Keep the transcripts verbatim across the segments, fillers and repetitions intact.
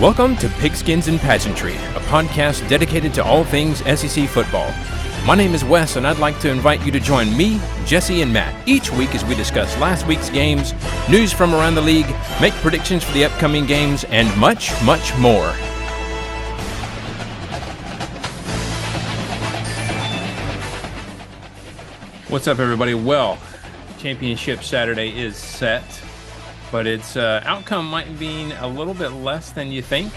Welcome to Pigskins and Pageantry, a podcast dedicated to all things S E C football. My name is Wes, and I'd like to invite you to join me, Jesse, and Matt each week as we discuss last week's games, news from around the league, make predictions for the upcoming games, and much, much more. What's up, everybody? Well, Championship Saturday is set, but its uh, outcome might be a little bit less than you think.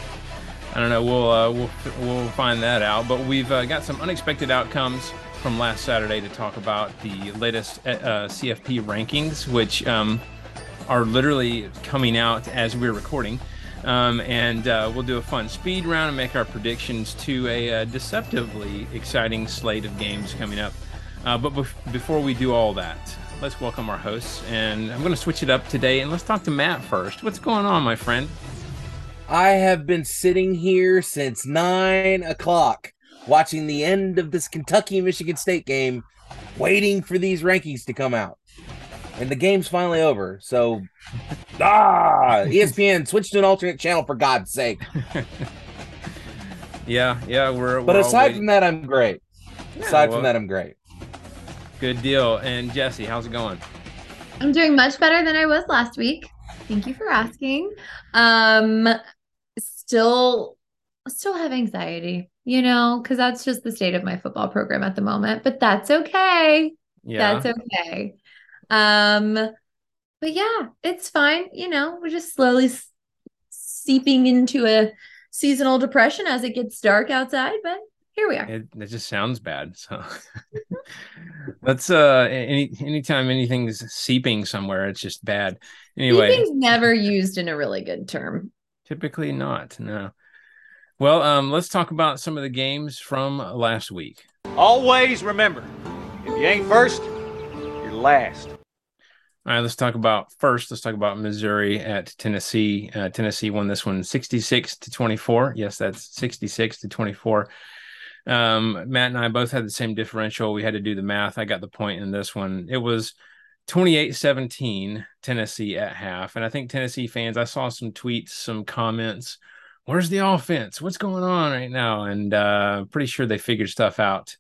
I don't know. We'll uh, we'll we'll find that out. But we've uh, got some unexpected outcomes from last Saturday to talk about. The latest uh, C F P rankings, which um, are literally coming out as we're recording, um, and uh, we'll do a fun speed round and make our predictions to a uh, deceptively exciting slate of games coming up. Uh, but bef- before we do all that, let's welcome our hosts. And I'm going to switch it up today, and let's talk to Matt first. What's going on, my friend? I have been sitting here since nine o'clock watching the end of this Kentucky-Michigan State game, waiting for these rankings to come out. And the game's finally over. So, ah, E S P N, switch to an alternate channel, for God's sake. yeah, yeah. we're. But we're aside from that, I'm great. Yeah, aside well, from that, I'm great. Good deal. And Jesse, how's it going? I'm doing much better than I was last week. Thank you for asking. Um, still, still have anxiety, you know, because that's just the state of my football program at the moment. But that's okay. Yeah. That's okay. Um, but yeah, it's fine. You know, we're just slowly seeping into a seasonal depression as it gets dark outside. But here we are. It, it just sounds bad. So let's. Uh, any anytime anything's seeping somewhere, it's just bad. Anyway, seeping's never used in a really good term. Typically not. No. Well, um, let's talk about some of the games from last week. Always remember, if you ain't first, you're last. All right. Let's talk about first. Let's talk about Missouri at Tennessee. Uh, Tennessee won this one sixty-six to twenty-four. Yes, that's sixty-six to twenty-four. Um, Matt and I both had the same differential. We had to do the math. I got the point in this one. It was twenty-eight seventeen Tennessee at half. And I think Tennessee fans, I saw some tweets, some comments. Where's the offense? What's going on right now? And uh, pretty sure they figured stuff out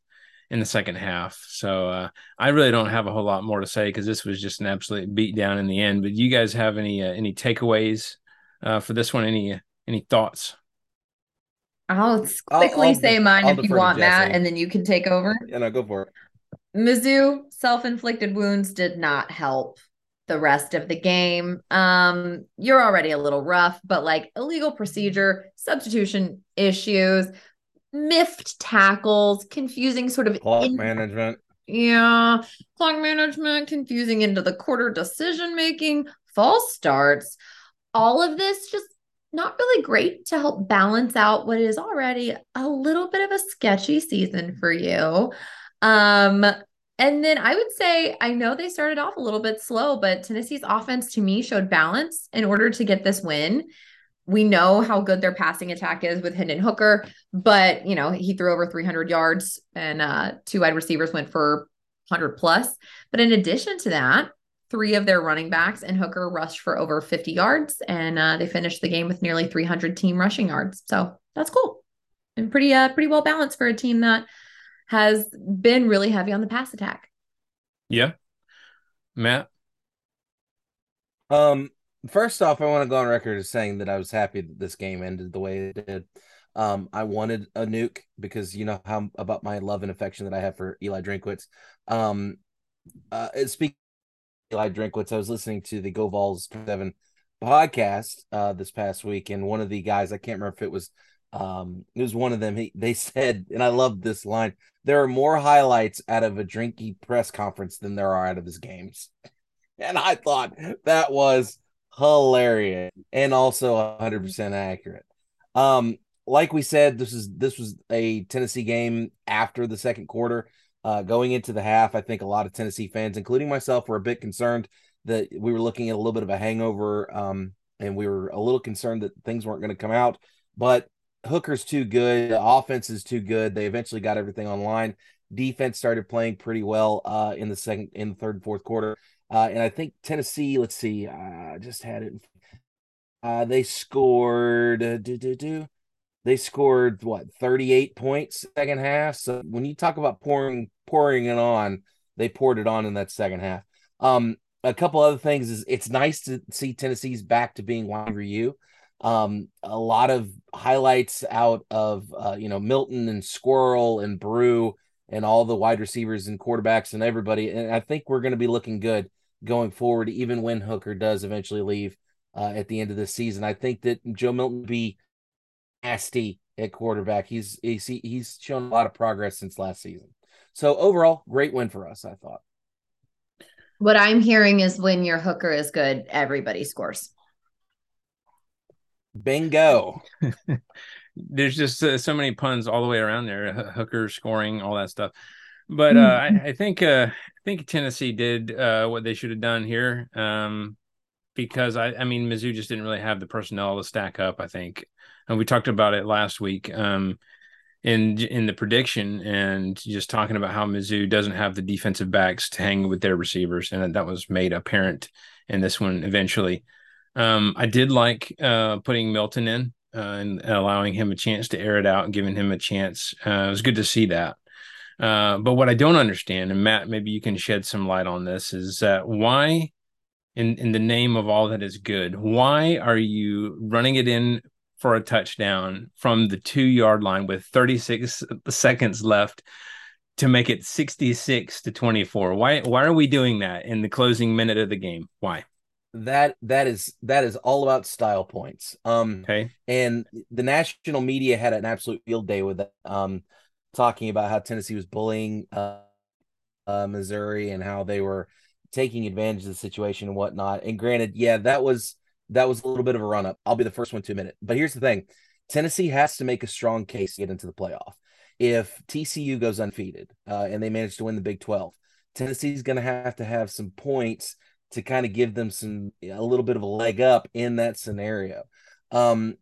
in the second half. So uh, I really don't have a whole lot more to say because this was just an absolute beatdown in the end. But you guys have any uh, any takeaways uh, for this one? Any any thoughts? I'll quickly I'll, I'll say de- mine I'll if you want, Matt, and then you can take over. Yeah, no, go for it. Mizzou, self-inflicted wounds did not help the rest of the game. Um, you're already a little rough, but like illegal procedure, substitution issues, miffed tackles, confusing sort of... Clock in- management. Yeah, clock management, confusing into the quarter decision-making, false starts. All of this just not really great to help balance out what is already a little bit of a sketchy season for you. Um, and then I would say, I know they started off a little bit slow, but Tennessee's offense to me showed balance in order to get this win. We know how good their passing attack is with Hendon Hooker, but you know, he threw over three hundred yards and uh, two wide receivers went for one hundred plus. But in addition to that, three of their running backs and Hooker rushed for over fifty yards, and uh, they finished the game with nearly three hundred team rushing yards. So that's cool and pretty, uh, pretty well balanced for a team that has been really heavy on the pass attack. Yeah. Matt? Um, first off, I want to go on record as saying that I was happy that this game ended the way it did. Um, I wanted a nuke because you know how about my love and affection that I have for Eli Drinkwitz. Um, uh, speaking Eli Drinkwitz, I was listening to the Go Vols seven podcast uh, this past week, and one of the guys, I can't remember if it was um, it was one of them, he, they said, and I love this line, there are more highlights out of a Drinky press conference than there are out of his games. And I thought that was hilarious and also one hundred percent accurate. Um, like we said, this is this was a Tennessee game after the second quarter. Uh, going into the half, I think a lot of Tennessee fans, including myself, were a bit concerned that we were looking at a little bit of a hangover, um, and we were a little concerned that things weren't going to come out. But Hooker's too good. The offense is too good. They eventually got everything online. Defense started playing pretty well uh, in the second, in the third, and fourth quarter. Uh, and I think Tennessee, let's see, I uh, just had it. Uh, they scored uh, do do do. They scored what thirty-eight points second half. So when you talk about pouring pouring it on, they poured it on in that second half. Um, a couple other things is it's nice to see Tennessee's back to being one for you. Um, a lot of highlights out of uh, you know Milton and Squirrel and Brew and all the wide receivers and quarterbacks and everybody. And I think we're going to be looking good going forward, even when Hooker does eventually leave uh, at the end of the season. I think that Joe Milton will be nasty at quarterback. He's he's he's shown a lot of progress since last season. So overall, great win for us, I thought. What I'm hearing is when your Hooker is good, everybody scores. Bingo. There's just uh, so many puns all the way around there. H- Hooker scoring, all that stuff. But uh, I, I think uh, I think Tennessee did uh, what they should have done here um, because, I, I mean, Mizzou just didn't really have the personnel to stack up, I think. And we talked about it last week um, in in the prediction and just talking about how Mizzou doesn't have the defensive backs to hang with their receivers, and that was made apparent in this one eventually. Um, I did like uh, putting Milton in uh, and allowing him a chance to air it out and giving him a chance. Uh, it was good to see that. Uh, but what I don't understand, and Matt, maybe you can shed some light on this, is that why, in, in the name of all that is good, why are you running it in for a touchdown from the two-yard line with thirty-six seconds left to make it sixty-six to twenty-four? Why, why are we doing that in the closing minute of the game? Why? That that is that is all about style points. Um, okay. And the national media had an absolute field day with that, um, talking about how Tennessee was bullying uh, uh, Missouri and how they were taking advantage of the situation and whatnot. And granted, yeah, that was that was a little bit of a run up. I'll be the first one to admit it. But here's the thing: Tennessee has to make a strong case to get into the playoff. If T C U goes undefeated uh, and they manage to win the Big twelve, Tennessee's going to have to have some points to kind of give them some a little bit of a leg up in that scenario. Um,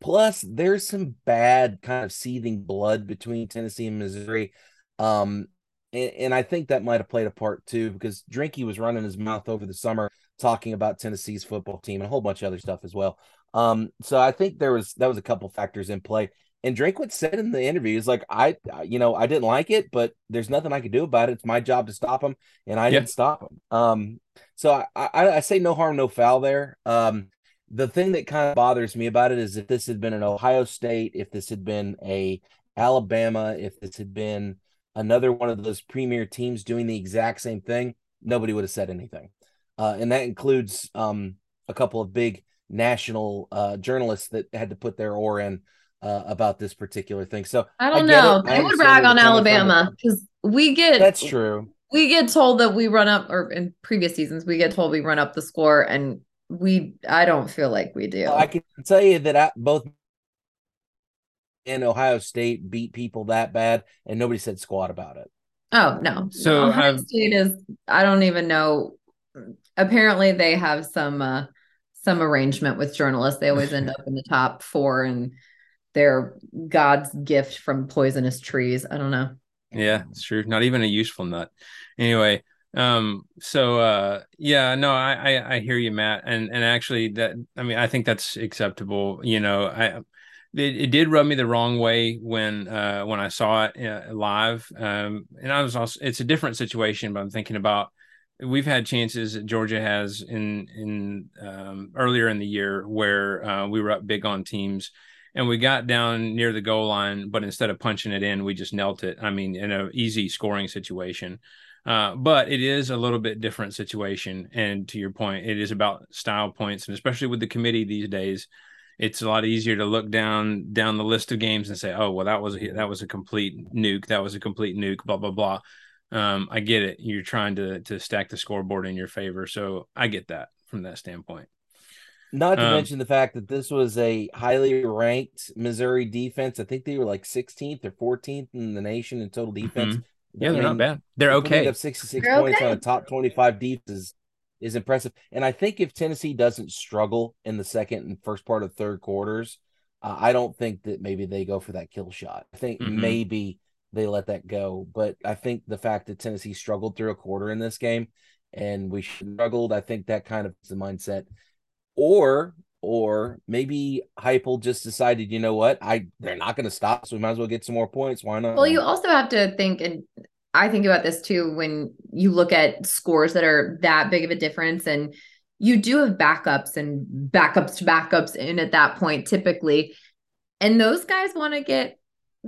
plus, there's some bad kind of seething blood between Tennessee and Missouri. Um, and, and I think that might have played a part, too, because Drinky was running his mouth over the summer talking about Tennessee's football team and a whole bunch of other stuff as well. Um, so I think there was that was a couple factors in play. And Drinkwitz said in the interview, "Is like I, you know, I didn't like it, but there's nothing I could do about it. It's my job to stop him, and I yeah. didn't stop him." Um, so I, I, I say no harm, no foul there. Um, the thing that kind of bothers me about it is if this had been an Ohio State, if this had been a Alabama, if this had been another one of those premier teams doing the exact same thing, nobody would have said anything, uh, and that includes um, a couple of big national uh, journalists that had to put their oar in. Uh, about this particular thing. So I don't I know. I would rag on Alabama because we get that's true. We get told that we run up, or in previous seasons, we get told we run up the score, and we I don't feel like we do. Well, I can tell you that I, both and Ohio State beat people that bad, and nobody said squat about it. Oh no! So Ohio I've, State is. I don't even know. Apparently, they have some uh, some arrangement with journalists. They always end up in the top four and. They're God's gift from poisonous trees. I don't know. Yeah, it's true. Not even a useful nut. Anyway, um, so uh, yeah, no, I, I I hear you, Matt, and and actually that I mean I think that's acceptable. You know, I it, it did rub me the wrong way when uh, when I saw it uh, live, um, and I was also it's a different situation, but I'm thinking about. We've had chances that Georgia has in in um, earlier in the year where uh, we were up big on teams. And we got down near the goal line, but instead of punching it in, we just knelt it. I mean, in an easy scoring situation. Uh, but it is a little bit different situation. And to your point, it is about style points. And especially with the committee these days, it's a lot easier to look down down the list of games and say, oh, well, that was a, that was a complete nuke. That was a complete nuke, blah, blah, blah. Um, I get it. You're trying to to stack the scoreboard in your favor. So I get that from that standpoint. Not to um, mention the fact that this was a highly ranked Missouri defense. I think they were like sixteenth or fourteenth in the nation in total defense. Mm-hmm. Yeah, I they're mean, not bad. They're okay. Up sixty-six they're points okay. on a top twenty-five defense is, is impressive. And I think if Tennessee doesn't struggle in the second and first part of third quarters, uh, I don't think that maybe they go for that kill shot. I think mm-hmm. maybe they let that go. But I think the fact that Tennessee struggled through a quarter in this game and we struggled, I think that kind of is the mindset. Or or maybe Heupel just decided, you know what, I they're not going to stop, so we might as well get some more points. Why not? Well, you also have to think, and I think about this too, when you look at scores that are that big of a difference, and you do have backups and backups to backups in at that point typically, and those guys want to get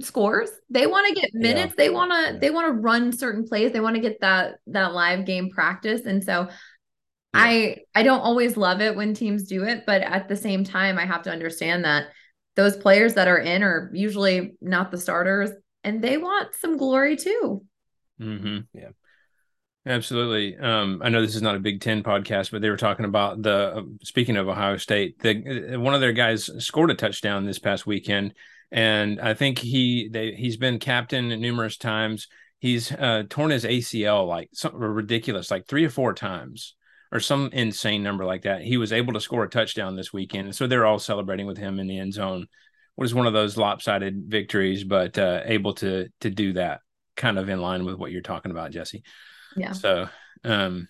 scores. They want to get minutes. Yeah. They want to, yeah. they want to run certain plays. They want to get that, that live game practice. And so yeah. I, I don't always love it when teams do it, but at the same time, I have to understand that those players that are in are usually not the starters, and they want some glory too. Mm-hmm. Yeah, absolutely. Um, I know this is not a Big Ten podcast, but they were talking about the, uh, speaking of Ohio State, the, one of their guys scored a touchdown this past weekend. And I think he they, he's been captain numerous times. He's uh, torn his A C L like something ridiculous, like three or four times or some insane number like that. He was able to score a touchdown this weekend. And so they're all celebrating with him in the end zone. What is one of those lopsided victories, but uh, able to to do that, kind of in line with what you're talking about, Jesse. Yeah. So um,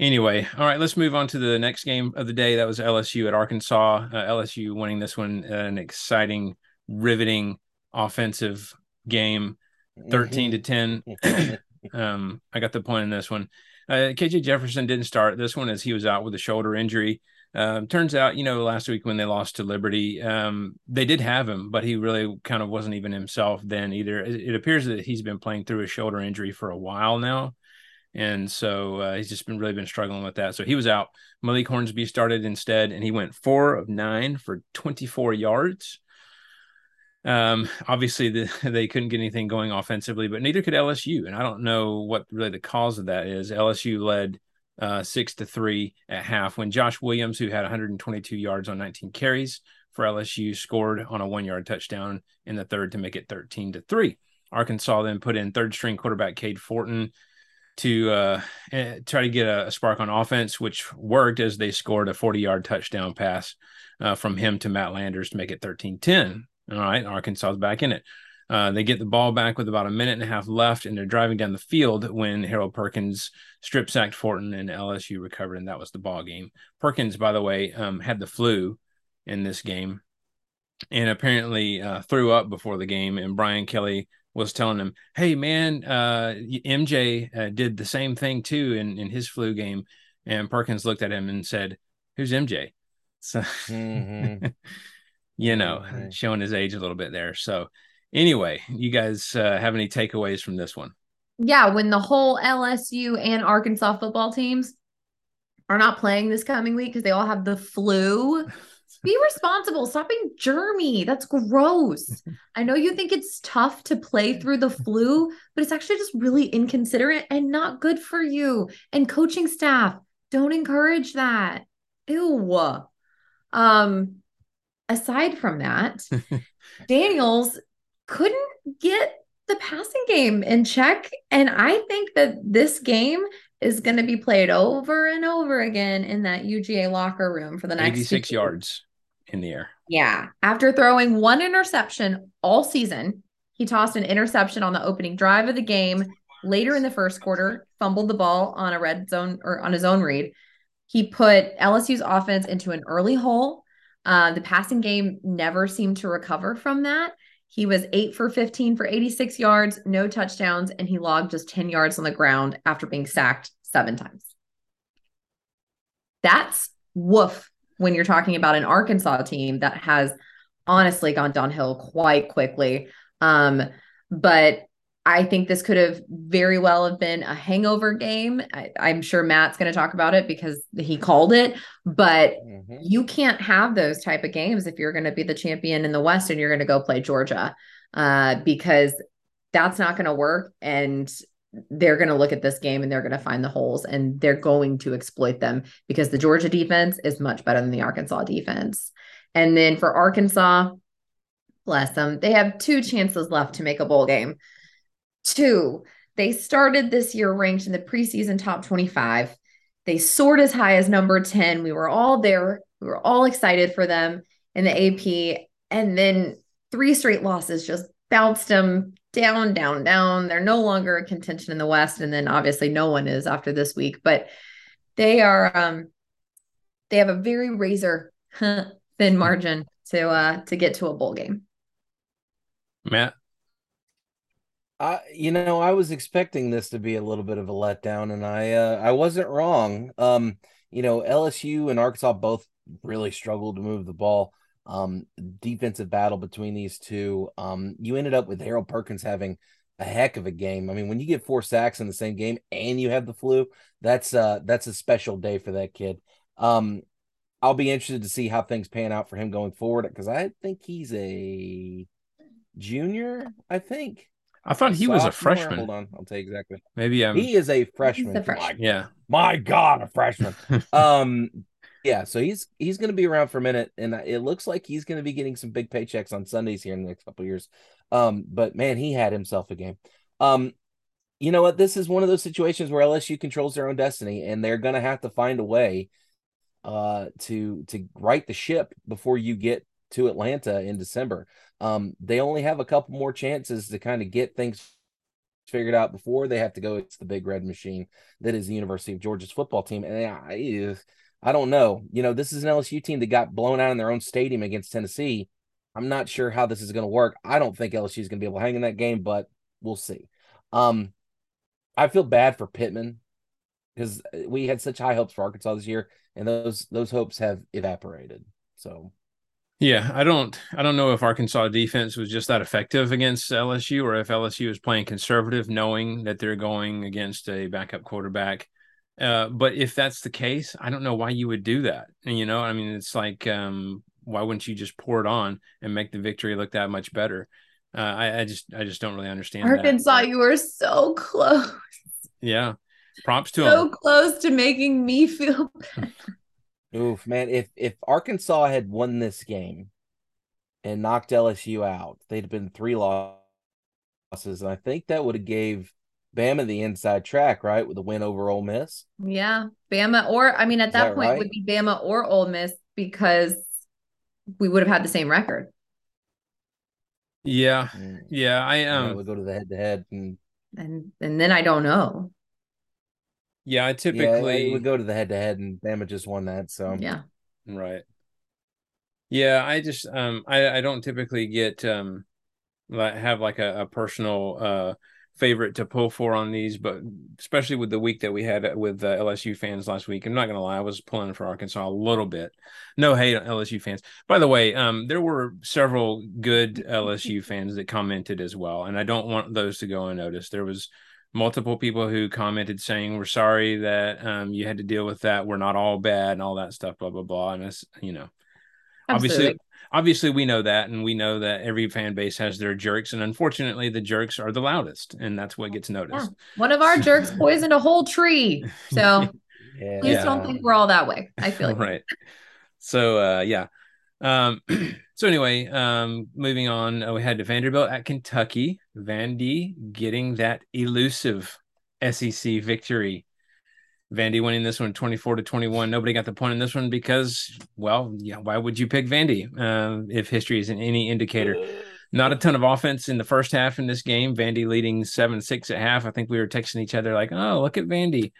anyway, all right, let's move on to the next game of the day. That was L S U at Arkansas. Uh, L S U winning this one, uh, an exciting, riveting offensive game, thirteen to ten. um, I got the point in this one. Uh, K J Jefferson didn't start this one as he was out with a shoulder injury. Um, turns out, you know, last week when they lost to Liberty, um, they did have him, but he really kind of wasn't even himself then either. It, it appears that he's been playing through a shoulder injury for a while now. And so uh, he's just been really been struggling with that. So he was out. Malik Hornsby started instead, and he went four of nine for twenty-four yards. Um, obviously the, they couldn't get anything going offensively, but neither could L S U. And I don't know what really the cause of that is. L S U led Uh, six to three at half when Josh Williams, who had one hundred twenty-two yards on nineteen carries for L S U, scored on a one-yard touchdown in the third to make it thirteen to three. Arkansas then put in third-string quarterback Cade Fortin to uh, try to get a, a spark on offense, which worked as they scored a forty-yard touchdown pass uh, from him to Matt Landers to make it thirteen ten. All right, Arkansas's back in it. Uh, they get the ball back with about a minute and a half left, and they're driving down the field when Harold Perkins strip sacked Fortin, and L S U recovered, and that was the ball game. Perkins, by the way, um, had the flu in this game and apparently uh, threw up before the game, and Brian Kelly was telling him, hey, man, uh, M J uh, did the same thing too in, in his flu game, and Perkins looked at him and said, who's M J? So, mm-hmm. you know, mm-hmm. showing his age a little bit there, so... Anyway, you guys uh, have any takeaways from this one? Yeah, when the whole L S U and Arkansas football teams are not playing this coming week because they all have the flu, be responsible. Stop being germy. That's gross. I know you think it's tough to play through the flu, but it's actually just really inconsiderate and not good for you. And coaching staff, don't encourage that. Ew. Um, aside from that, Daniels couldn't get the passing game in check. And I think that this game is going to be played over and over again in that U G A locker room for the next eighty-six week. Yards in the air. Yeah. After throwing one interception all season, he tossed an interception on the opening drive of the game later in the first quarter, fumbled the ball on a red zone or on his own read. He put L S U's offense into an early hole. Uh, the passing game never seemed to recover from that. He was eight for fifteen for eighty-six yards, no touchdowns, and he logged just ten yards on the ground after being sacked seven times. That's woof when you're talking about an Arkansas team that has honestly gone downhill quite quickly. Um, but I think this could have very well have been a hangover game. I, I'm sure Matt's going to talk about it because he called it, but mm-hmm. you can't have those type of games if you're going to be the champion in the West and you're going to go play Georgia uh, because that's not going to work. And they're going to look at this game and they're going to find the holes and they're going to exploit them because the Georgia defense is much better than the Arkansas defense. And then for Arkansas, bless them, they have two chances left to make a bowl game. Two, they started this year ranked in the preseason top twenty-five. They soared as high as number ten. We were all there. We were all excited for them in the A P. And then three straight losses just bounced them down, down, down. They're no longer a contention in the West. And then obviously no one is after this week. But they are um, they have a very razor thin margin to uh, to get to a bowl game. Matt? I, you know, I was expecting this to be a little bit of a letdown, and I uh, I wasn't wrong. Um, you know, L S U and Arkansas both really struggled to move the ball. Um, defensive battle between these two. Um, you ended up with Harold Perkins having a heck of a game. I mean, when you get four sacks in the same game and you have the flu, that's uh that's a special day for that kid. Um, I'll be interested to see how things pan out for him going forward, because I think he's a junior. I think. I thought he was a freshman. Hold on, I'll tell you exactly. Maybe I'm... he is a freshman. He's a freshman. My, yeah, my God, a freshman. um, yeah. So he's he's going to be around for a minute, and it looks like he's going to be getting some big paychecks on Sundays here in the next couple of years. Um, but man, he had himself a game. Um, you know what? This is one of those situations where L S U controls their own destiny, and they're going to have to find a way uh, to to right the ship before you get to Atlanta in December. Um, they only have a couple more chances to kind of get things figured out before they have to go. It's the big red machine that is the University of Georgia's football team. And I, I don't know, you know, this is an L S U team that got blown out in their own stadium against Tennessee. I'm not sure how this is going to work. I don't think L S U is going to be able to hang in that game, but we'll see. Um, I feel bad for Pittman because we had such high hopes for Arkansas this year, and those, those hopes have evaporated. So, yeah, I don't I don't know if Arkansas defense was just that effective against L S U, or if L S U is playing conservative knowing that they're going against a backup quarterback. Uh, but if that's the case, I don't know why you would do that. And, you know, I mean, it's like, um, why wouldn't you just pour it on and make the victory look that much better? Uh, I, I just I just don't really understand Arkansas, that. You were so close. Yeah, props to so them. So close to making me feel bad. Oof, man, if if Arkansas had won this game and knocked L S U out, they'd have been three losses, and I think that would have gave Bama the inside track, right, with a win over Ole Miss? Yeah, Bama or, I mean, at that, that point, right? It would be Bama or Ole Miss because we would have had the same record. Yeah, yeah, I um, yeah, we'll go to the head-to-head. And and, and then I don't know. Yeah, I typically yeah, would go to the head-to-head, and Bama just won that. So yeah, right. Yeah, I just um, I I don't typically get um, like have like a, a personal uh favorite to pull for on these, but especially with the week that we had with uh, L S U fans last week, I'm not gonna lie, I was pulling for Arkansas a little bit. No hate on L S U fans, by the way. Um, there were several good L S U fans that commented as well, and I don't want those to go unnoticed. There was multiple people who commented saying, we're sorry that um, you had to deal with that. We're not all bad and all that stuff, blah, blah, blah. And it's, you know, Absolutely. obviously, obviously we know that. And we know that every fan base has their jerks. And unfortunately the jerks are the loudest, and that's what gets noticed. Yeah. One of our jerks poisoned a whole tree. So yeah. please yeah. don't think we're all that way. I feel like right. So uh, yeah. Um, so anyway, um, moving on, uh, we had Vanderbilt at Kentucky. Vandy getting that elusive S E C victory. Vandy winning this one twenty-four to twenty-one. Nobody got the point in this one because, well, yeah, why would you pick Vandy? Uh, if history isn't any indicator, not a ton of offense in the first half in this game. Vandy leading seven six at half. I think we were texting each other like, oh, look at Vandy.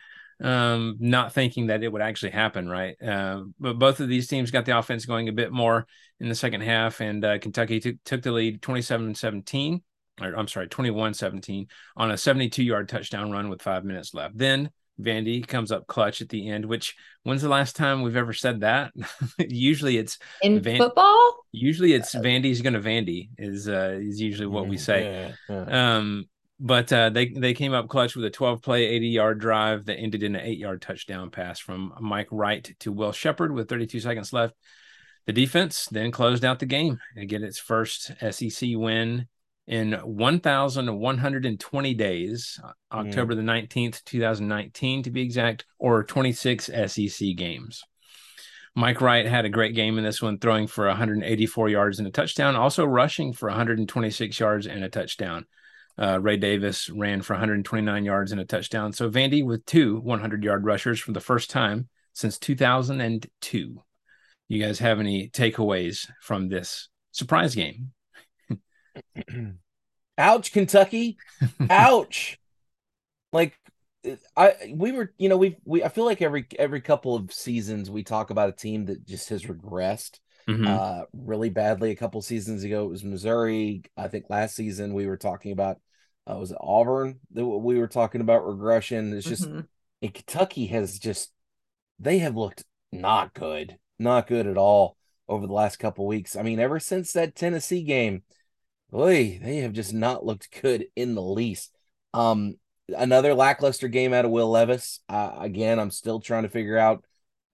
Um, not thinking that it would actually happen, right? Uh, but both of these teams got the offense going a bit more in the second half, and uh, Kentucky t- took the lead twenty-seven seventeen, or I'm sorry, twenty-one seventeen on a seventy-two-yard touchdown run with five minutes left. Then Vandy comes up clutch at the end, which when's the last time we've ever said that? Usually it's in Van- football. Usually it's Vandy's going to Vandy is uh, is usually what we say. Yeah, yeah. Um, But uh, they, they came up clutch with a twelve-play, eighty-yard drive that ended in an eight-yard touchdown pass from Mike Wright to Will Shepard with thirty-two seconds left. The defense then closed out the game and get its first S E C win in one thousand one hundred twenty days, October the nineteenth, two thousand nineteen to be exact, or twenty-six S E C games. Mike Wright had a great game in this one, throwing for one hundred eighty-four yards and a touchdown, also rushing for one hundred twenty-six yards and a touchdown. Uh, Ray Davis ran for one hundred twenty-nine yards and a touchdown. So Vandy with two hundred-yard rushers for the first time since two thousand two. You guys have any takeaways from this surprise game? Ouch, Kentucky. Ouch. Like, I we were you know we we I feel like every every couple of seasons we talk about a team that just has regressed mm-hmm. uh, really badly. A couple seasons ago it was Missouri. I think last season we were talking about uh, was it Auburn that we were talking about regression. It's just mm-hmm. and Kentucky has just they have looked not good, not good at all over the last couple of weeks. I mean, ever since that Tennessee game, boy, they have just not looked good in the least. Um, another lackluster game out of Will Levis. Uh, again, I'm still trying to figure out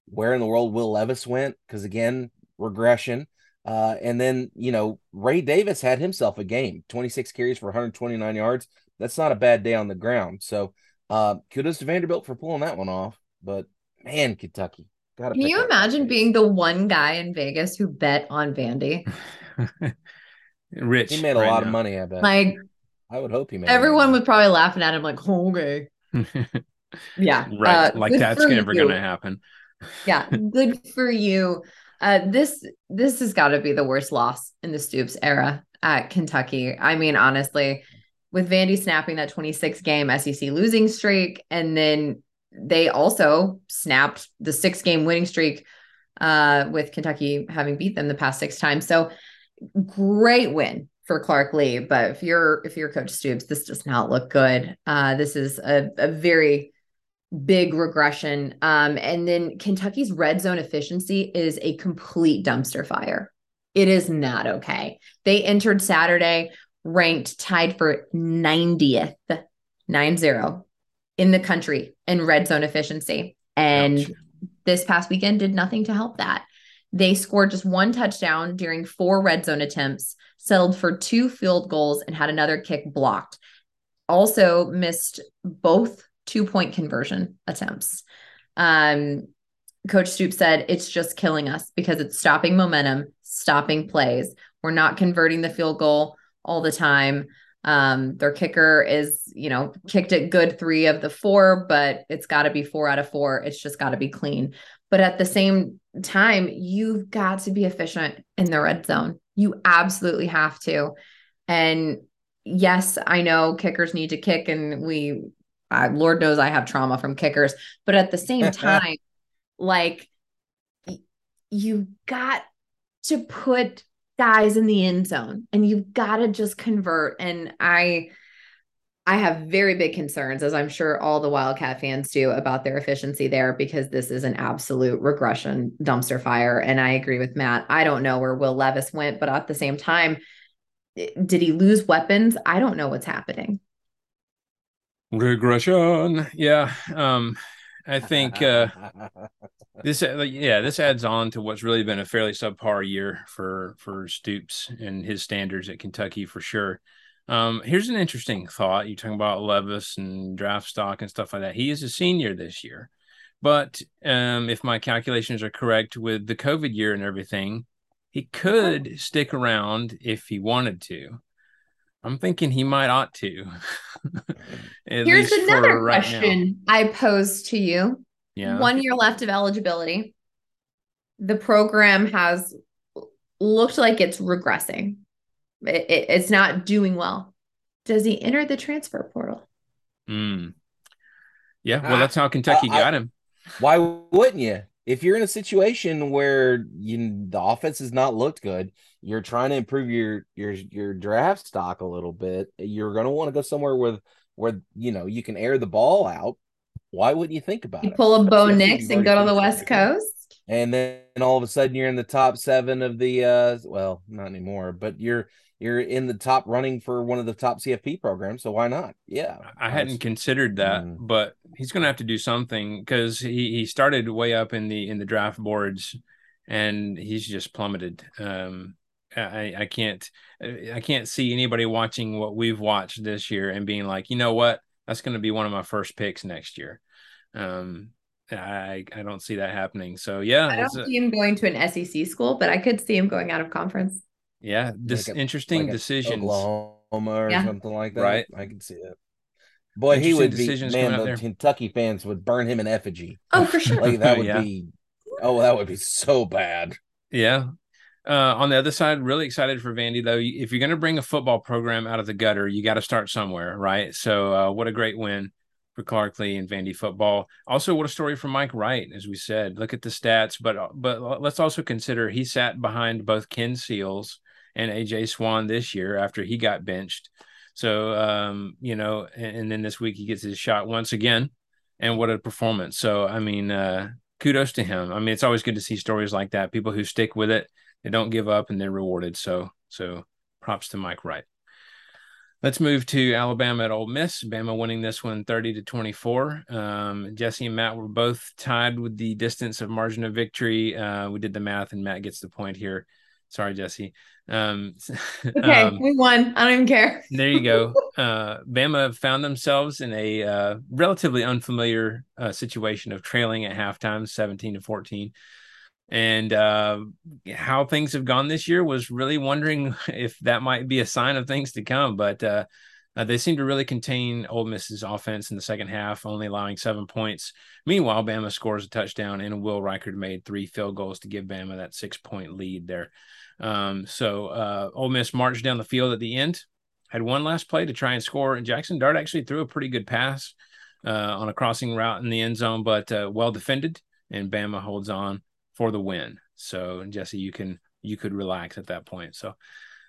where in the world Will Levis went because, again, regression. Uh, and then, you know, Ray Davis had himself a game, twenty-six carries for one hundred twenty-nine yards. That's not a bad day on the ground. So uh, kudos to Vanderbilt for pulling that one off. But, man, Kentucky. Gotta Can you imagine being the one guy in Vegas who bet on Vandy? Rich. He made a right lot now. of money, I bet. Like, I would hope he made. Everyone was probably laughing at him, like, oh, "Okay, yeah, right." Uh, like that's never going to happen. Yeah, good for you. Uh, this this has got to be the worst loss in the Stoops era at Kentucky. I mean, honestly, with Vandy snapping that twenty-six game S E C losing streak, and then they also snapped the six game winning streak uh, with Kentucky having beat them the past six times. So, great win for Clark Lee, but if you're if you're Coach Stoops, this does not look good. Uh, this is a, a very big regression. Um, and then Kentucky's red zone efficiency is a complete dumpster fire. It is not okay. They entered Saturday ranked tied for ninetieth, nine zero, in the country in red zone efficiency, and Ouch. This past weekend did nothing to help that. They scored just one touchdown during four red zone attempts, settled for two field goals, and had another kick blocked. Also missed both two-point conversion attempts. Um, Coach Stoops said, it's just killing us because it's stopping momentum, stopping plays. We're not converting the field goal all the time. Um, their kicker is, you know, kicked it good three of the four, but it's got to be four out of four. It's just got to be clean. But at the same time, you've got to be efficient in the red zone. You absolutely have to. And yes, I know kickers need to kick, and we, uh, Lord knows I have trauma from kickers, but at the same time, like y- you've got to put guys in the end zone, and you've got to just convert. And I, I have very big concerns, as I'm sure all the Wildcat fans do, about their efficiency there, because this is an absolute regression dumpster fire. And I agree with Matt. I don't know where Will Levis went, but at the same time, did he lose weapons? I don't know what's happening. Regression. Yeah. Um, I think uh, this, yeah, this adds on to what's really been a fairly subpar year for, for Stoops and his standards at Kentucky for sure. Um, here's an interesting thought. You're talking about Levis and draft stock and stuff like that. He is a senior this year, but um, if my calculations are correct with the COVID year and everything, he could oh. stick around if he wanted to. I'm thinking he might ought to. Here's another right question now. I posed to you. Yeah. One year left of eligibility. The program has looked like it's regressing. It, it, it's not doing well. Does he enter the transfer portal? Mm. Yeah, well, that's how Kentucky uh, got I, him. Why wouldn't you? If you're in a situation where you, the offense has not looked good, you're trying to improve your your your draft stock a little bit, you're going to want to go somewhere with where you know you can air the ball out. Why wouldn't you think about you it? Pull a Bo Nix and go to the West Coast. And then all of a sudden you're in the top seven of the uh, – well, not anymore, but you're you're in the top running for one of the top C F P programs, so why not? Yeah. I hadn't considered that, mm. but he's going to have to do something because he, he started way up in the in the draft boards, and he's just plummeted. Um, I, I can't I can't see anybody watching what we've watched this year and being like, you know what, that's going to be one of my first picks next year. Um I, I don't see that happening. So, yeah. I don't a, see him going to an S E C school, but I could see him going out of conference. Yeah. This like a, interesting like decisions. Oklahoma or yeah. something like that. Right. I can see it. Boy, he would be, man, the Kentucky fans would burn him in effigy. Oh, for sure. Like, that would yeah. be, oh, that would be so bad. Yeah. Uh, on the other side, really excited for Vandy, though. If you're going to bring a football program out of the gutter, you got to start somewhere, right? So, uh, what a great win for Clark Lee and Vandy football. Also, what a story for Mike Wright, as we said. Look at the stats, but but let's also consider he sat behind both Ken Seals and A J Swan this year after he got benched. So, um, you know, and, and then this week he gets his shot once again, and what a performance. So, I mean, uh, kudos to him. I mean, it's always good to see stories like that, people who stick with it, they don't give up, and they're rewarded. So, so props to Mike Wright. Let's move to Alabama at Ole Miss. Bama winning this one thirty to twenty-four. Um, Jesse and Matt were both tied with the distance of margin of victory. Uh, we did the math, and Matt gets the point here. Sorry, Jesse. Um, okay, um, we won. I don't even care. There you go. Uh, Bama found themselves in a uh, relatively unfamiliar uh, situation of trailing at halftime, seventeen to fourteen. And uh, how things have gone this year was really wondering if that might be a sign of things to come. But uh, they seem to really contain Ole Miss's offense in the second half, only allowing seven points. Meanwhile, Bama scores a touchdown, and Will Reichard made three field goals to give Bama that six-point lead there. Um, so uh, Ole Miss marched down the field at the end, had one last play to try and score, and Jackson Dart actually threw a pretty good pass uh, on a crossing route in the end zone, but uh, well defended, and Bama holds on for the win. So, Jesse, you can you could relax at that point. So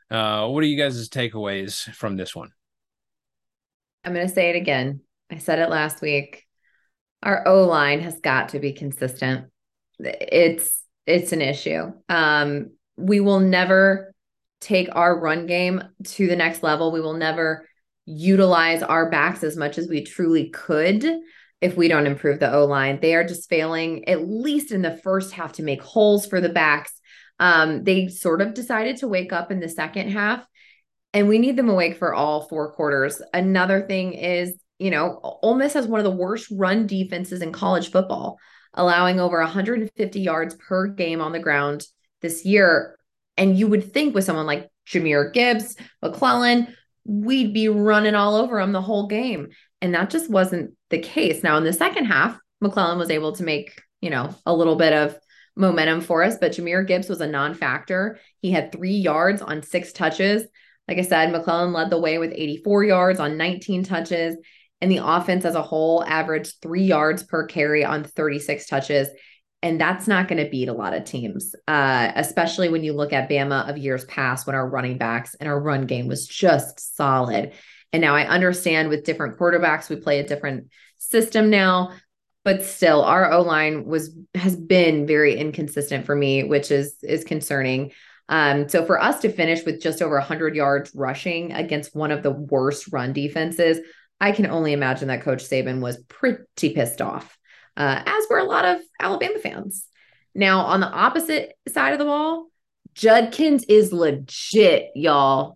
uh, what are you guys' takeaways from this one? I'm going to say it again. I said it last week. Our O-line has got to be consistent. It's it's an issue. Um, we will never take our run game to the next level. We will never utilize our backs as much as we truly could if we don't improve the O-line. They are just failing, at least in the first half, to make holes for the backs. Um, they sort of decided to wake up in the second half, and we need them awake for all four quarters. Another thing is, you know, Ole Miss has one of the worst run defenses in college football, allowing over one hundred fifty yards per game on the ground this year. And you would think with someone like Jameer Gibbs, McClellan, we'd be running all over them the whole game. And that just wasn't the case. Now in the second half, McClellan was able to make, you know, a little bit of momentum for us, but Jameer Gibbs was a non-factor. He had three yards on six touches. Like I said, McClellan led the way with eighty-four yards on nineteen touches, and the offense as a whole averaged three yards per carry on thirty-six touches. And that's not going to beat a lot of teams, uh, especially when you look at Bama of years past when our running backs and our run game was just solid. And now I understand with different quarterbacks, we play a different system now, but still our O-line was, has been very inconsistent for me, which is, is concerning. Um, so for us to finish with just over one hundred yards rushing against one of the worst run defenses, I can only imagine that Coach Saban was pretty pissed off, uh, as were a lot of Alabama fans. Now, on the opposite side of the ball, Judkins is legit, y'all.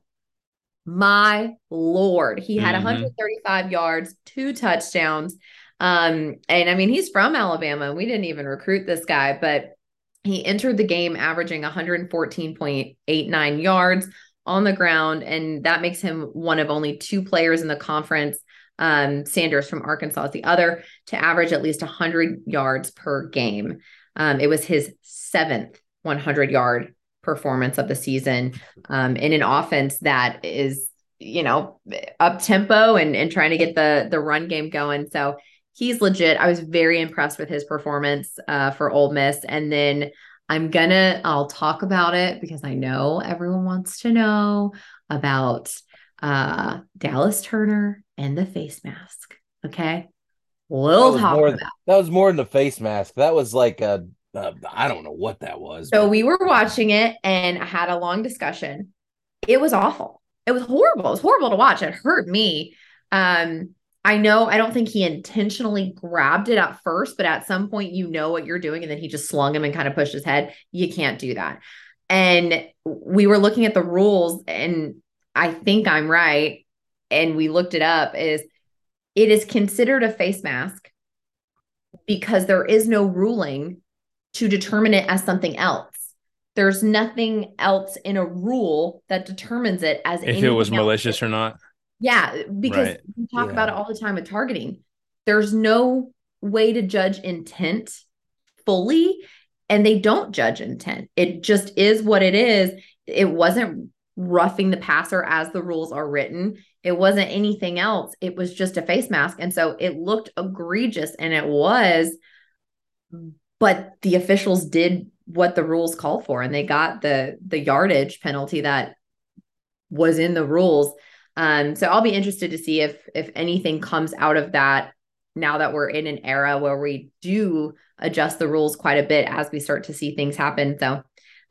My Lord. He had mm-hmm. one hundred thirty-five yards, two touchdowns. Um, and I mean, he's from Alabama, and we didn't even recruit this guy, but he entered the game averaging one hundred fourteen point eight nine yards on the ground. And that makes him one of only two players in the conference. Um, Sanders from Arkansas is the other to average at least one hundred yards per game. Um, it was his seventh one hundred yard performance of the season, um, in an offense that is, you know, up tempo and, and trying to get the, the run game going. So he's legit. I was very impressed with his performance uh, for Ole Miss. And then I'm gonna, I'll talk about it because I know everyone wants to know about uh, Dallas Turner and the face mask. Okay. We'll talk about it. That was more than the face mask. That was like a, uh, I don't know what that was. So but. We were watching it and I had a long discussion. It was awful. It was horrible. It was horrible to watch. It hurt me. Um, I know, I don't think he intentionally grabbed it at first, but at some point, you know what you're doing. And then he just slung him and kind of pushed his head. You can't do that. And we were looking at the rules, and I think I'm right. And we looked it up, is it is considered a face mask because there is no ruling to determine it as something else. There's nothing else in a rule that determines it as if it was else. Malicious or not. Yeah, because right. we talk yeah. about it all the time with targeting. There's no way to judge intent fully, and they don't judge intent. It just is what it is. It wasn't roughing the passer as the rules are written. It wasn't anything else. It was just a face mask. And so it looked egregious, and it was, but the officials did what the rules call for, and they got the, the yardage penalty that was in the rules. Um, so I'll be interested to see if, if anything comes out of that now that we're in an era where we do adjust the rules quite a bit as we start to see things happen. So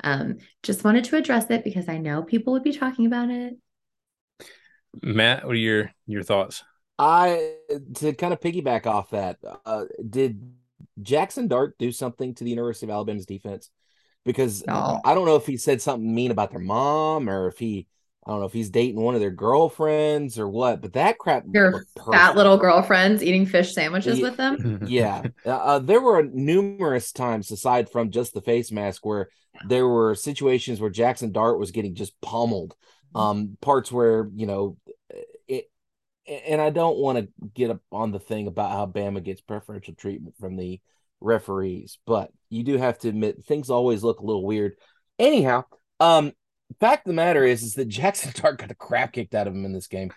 um, just wanted to address it because I know people would be talking about it. Matt, what are your, your thoughts? I, to kind of piggyback off that, uh, did Jackson Dart do something to the University of Alabama's defense? Because no. I don't know if he said something mean about their mom, or if he, I don't know if he's dating one of their girlfriends or what, but that crap. Your fat little girlfriends eating fish sandwiches yeah, with them. Yeah. Uh, there were numerous times, aside from just the face mask, where there were situations where Jackson Dart was getting just pummeled. Um, parts where, you know, it, and I don't want to get up on the thing about how Bama gets preferential treatment from the referees, but you do have to admit things always look a little weird. Anyhow, um, fact of the matter is, is that Jackson Dart got the crap kicked out of him in this game.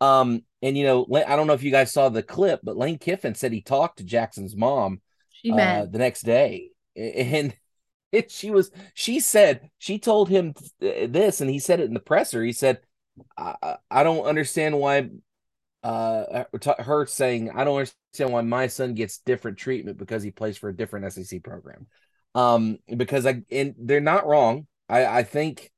Um, and, you know, I don't know if you guys saw the clip, but Lane Kiffin said he talked to Jackson's mom uh, the next day. And it, she was, she said, she told him this, and he said it in the presser. He said, I, I don't understand why uh, her saying, I don't understand why my son gets different treatment because he plays for a different S E C program. Um, because I, and they're not wrong. I, I think,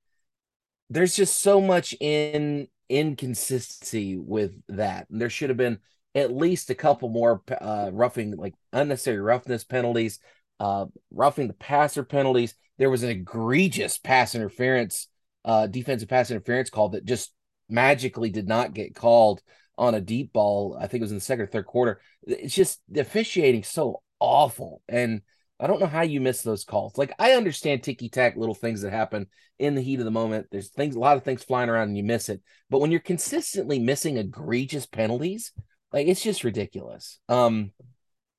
there's just so much in inconsistency with that. And there should have been at least a couple more uh, roughing, like unnecessary roughness penalties, uh, roughing the passer penalties. There was an egregious pass interference, uh, defensive pass interference call that just magically did not get called on a deep ball. I think it was in the second or third quarter. It's just officiating so awful. And I don't know how you miss those calls. Like, I understand ticky-tack little things that happen in the heat of the moment. There's things, a lot of things flying around, and you miss it. But when you're consistently missing egregious penalties, like, it's just ridiculous. Um,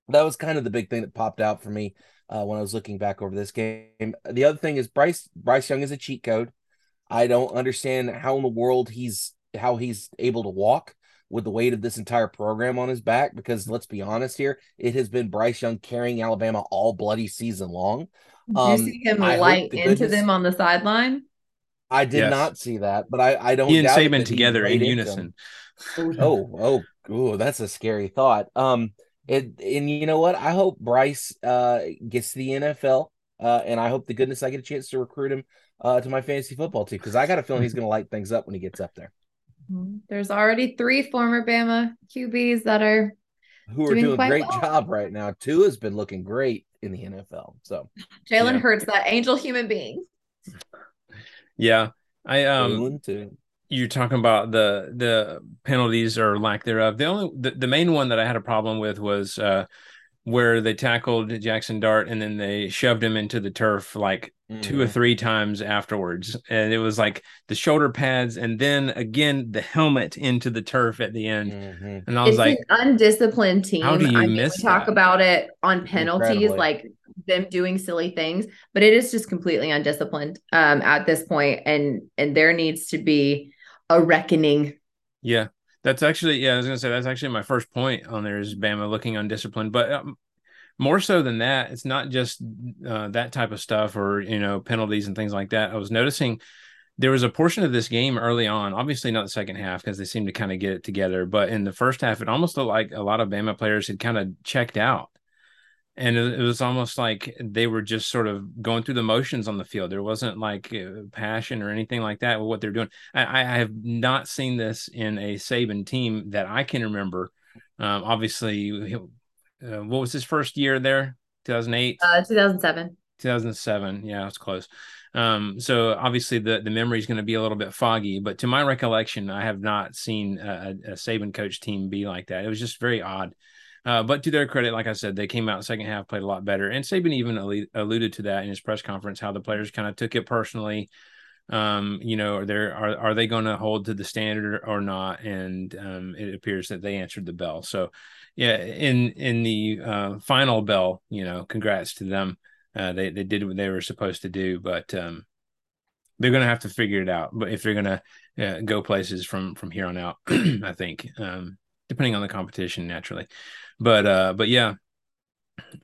that was kind of the big thing that popped out for me uh, when I was looking back over this game. The other thing is Bryce Bryce Young is a cheat code. I don't understand how in the world he's how he's able to walk with the weight of this entire program on his back, because let's be honest here, it has been Bryce Young carrying Alabama all bloody season long. Um, did you see him I light the into goodness, them on the sideline? I did yes. not see that, but I, I don't. He and Saban together in unison. oh, oh, oh, that's a scary thought. Um, it, and you know what? I hope Bryce uh, gets to the N F L, uh, and I hope to goodness I get a chance to recruit him uh, to my fantasy football team, because I got a feeling he's going to light things up when he gets up there. There's already three former Bama Q Bs that are who are doing, doing a great well. job right now. Two has been looking great in the N F L. So Jalen yeah. Hurts, that angel human being. Yeah, I um. You're talking about the the penalties or lack thereof. The only the, the main one that I had a problem with was uh, where they tackled Jackson Dart and then they shoved him into the turf like two or three times afterwards, and it was like the shoulder pads and then again the helmet into the turf at the end. Mm-hmm. And I was it's like an undisciplined team. How do you I miss mean, talk about it on penalties, Incredibly. like them doing silly things, but it is just completely undisciplined um at this point, and and there needs to be a reckoning. Yeah, that's actually yeah I was gonna say that's actually my first point on there is Bama looking undisciplined, but um, more so than that, it's not just uh, that type of stuff or, you know, penalties and things like that. I was noticing there was a portion of this game early on, obviously not the second half because they seemed to kind of get it together. But in the first half, it almost looked like a lot of Bama players had kind of checked out. And it, it was almost like they were just sort of going through the motions on the field. There wasn't like passion or anything like that with what they're doing. I, I have not seen this in a Saban team that I can remember. Um, obviously, he, Uh, what was his first year there? two thousand eight Uh, two thousand seven two thousand seven Yeah, it's close. Um, so obviously the, the memory is going to be a little bit foggy, but to my recollection, I have not seen a, a Saban coach team be like that. It was just very odd. Uh, but to their credit, like I said, they came out second half, played a lot better. And Saban even al- alluded to that in his press conference, how the players kind of took it personally. Um, you know, are there are are they going to hold to the standard or not? And um, it appears that they answered the bell. So, yeah, in in the uh, final bell, you know, congrats to them. Uh, they they did what they were supposed to do. But um, they're going to have to figure it out. But if they're going to uh, go places from from here on out, I think, um, depending on the competition, naturally. But uh, but yeah,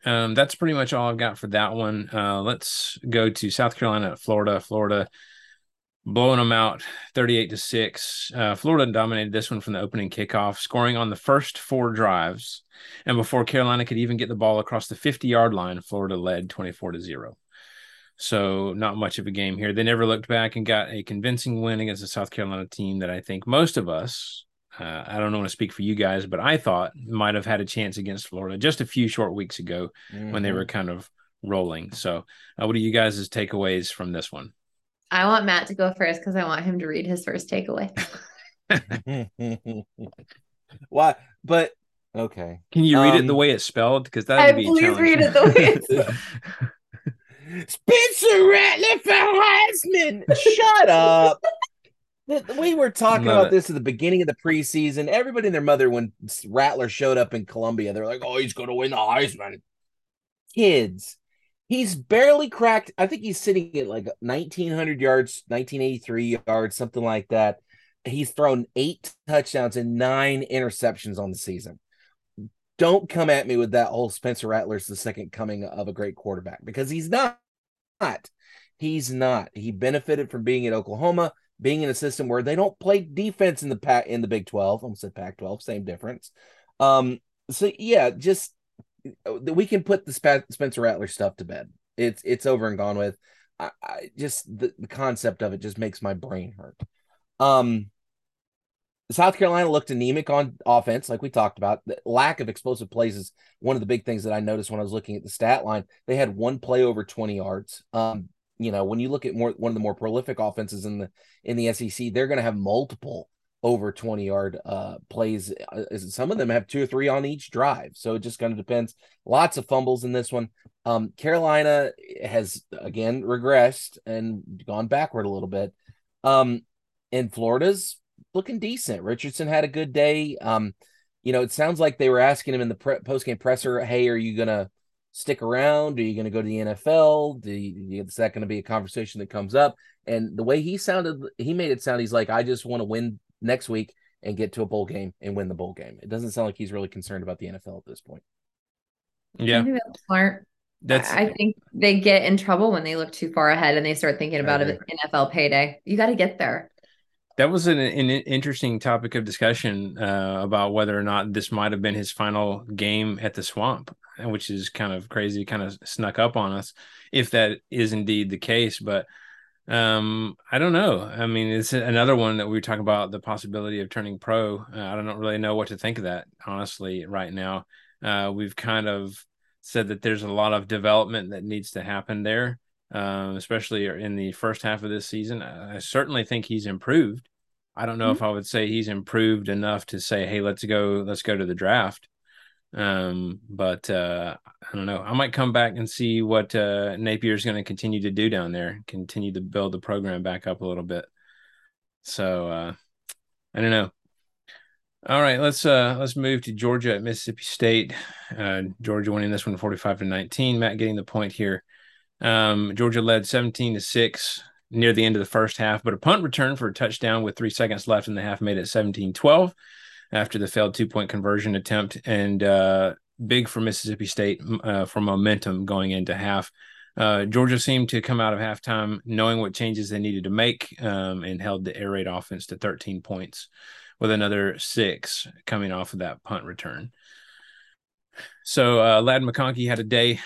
um, that's pretty much all I've got for that one. Uh, let's go to South Carolina, Florida, Florida. Blowing them out thirty-eight to six. Uh, Florida dominated this one from the opening kickoff, scoring on the first four drives. And before Carolina could even get the ball across the fifty-yard line, Florida led twenty-four to zero. So not much of a game here. They never looked back and got a convincing win against the South Carolina team that I think most of us, uh, I don't want to speak for you guys, but I thought might have had a chance against Florida just a few short weeks ago mm-hmm. when they were kind of rolling. So uh, what are you guys' takeaways from this one? I want Matt to go first because I want him to read his first takeaway. Why? But okay. Can you read um, it the way it's spelled? Because that would be please read it the way it's spelled. Spencer Rattler for Heisman. Shut up. We were talking Love about it. This at the beginning of the preseason. Everybody and their mother, when Rattler showed up in Columbia, they're like, "Oh, he's going to win the Heisman." Kids. He's barely cracked. I think he's sitting at like nineteen hundred yards, nineteen eighty-three yards, something like that. He's thrown eight touchdowns and nine interceptions on the season. Don't come at me with that whole Spencer Rattler's the second coming of a great quarterback, because he's not. He's not. He benefited from being at Oklahoma, being in a system where they don't play defense in the pack in the Big twelve. I almost said Pac twelve, same difference. Um, so yeah, just. We can put the Spencer Rattler stuff to bed. It's it's over and gone with. I, I just the, the concept of it just makes my brain hurt. Um, South Carolina looked anemic on offense, like we talked about. The lack of explosive plays is one of the big things that I noticed when I was looking at the stat line. They had one play over twenty yards. Um, you know, when you look at more one of the more prolific offenses in the in the S E C, they're going to have multiple over twenty yard uh plays. Some of them have two or three on each drive, so it just kind of depends. Lots of fumbles in this one. um Carolina has again regressed and gone backward a little bit, um and Florida's looking decent. Richardson had a good day. Um you know, it sounds like they were asking him in the pre- post-game presser, hey, are you gonna stick around? Are you going to go to the N F L? Do you, is that going to be a conversation that comes up? And the way he sounded, he made it sound, he's like, I just want to win next week and get to a bowl game and win the bowl game. It doesn't sound like he's really concerned about the N F L at this point. Yeah. I think that's smart. That's, I think they get in trouble when they look too far ahead and they start thinking about an N F L payday. You got to get there. That was an, an interesting topic of discussion uh, about whether or not this might have been his final game at the Swamp, which is kind of crazy, kind of snuck up on us, if that is indeed the case. But Um, I don't know. I mean, it's another one that we were talking about, the possibility of turning pro. Uh, I don't really know what to think of that, honestly, right now. Uh, we've kind of said that there's a lot of development that needs to happen there, um, especially in the first half of this season. I certainly think he's improved. I don't know mm-hmm. if I would say he's improved enough to say, hey, let's go, let's go to the draft. Um, but uh, I don't know. I might come back and see what uh, Napier is going to continue to do down there, continue to build the program back up a little bit. So uh, I don't know. All right, let's uh, let's move to Georgia at Mississippi State. Uh, Georgia winning this one forty-five to nineteen. Matt getting the point here. Um, Georgia led seventeen to six near the end of the first half, but a punt return for a touchdown with three seconds left in the half made it seventeen twelve. After the failed two-point conversion attempt, and uh, big for Mississippi State uh, for momentum going into half. Uh, Georgia seemed to come out of halftime knowing what changes they needed to make, um, and held the air raid offense to thirteen points with another six coming off of that punt return. So uh, Ladd McConkey had a day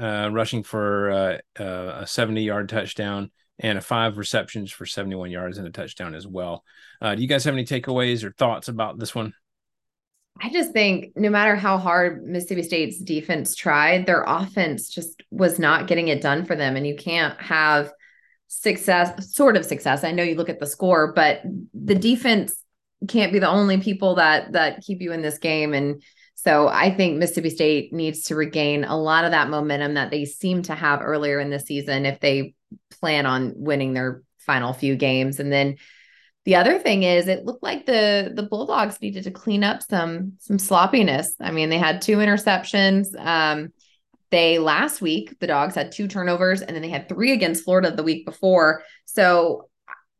uh, rushing for uh, uh, a seventy-yard touchdown and a five receptions for seventy-one yards and a touchdown as well. Uh, do you guys have any takeaways or thoughts about this one? I just think no matter how hard Mississippi State's defense tried, their offense just was not getting it done for them. And you can't have success, sort of success. I know you look at the score, but the defense can't be the only people that that keep you in this game. And so I think Mississippi State needs to regain a lot of that momentum that they seem to have earlier in the season if they plan on winning their final few games. And then the other thing is it looked like the the Bulldogs needed to clean up some some sloppiness. I mean, they had two interceptions. Um, They last week, the Dogs had two turnovers, and then they had three against Florida the week before. So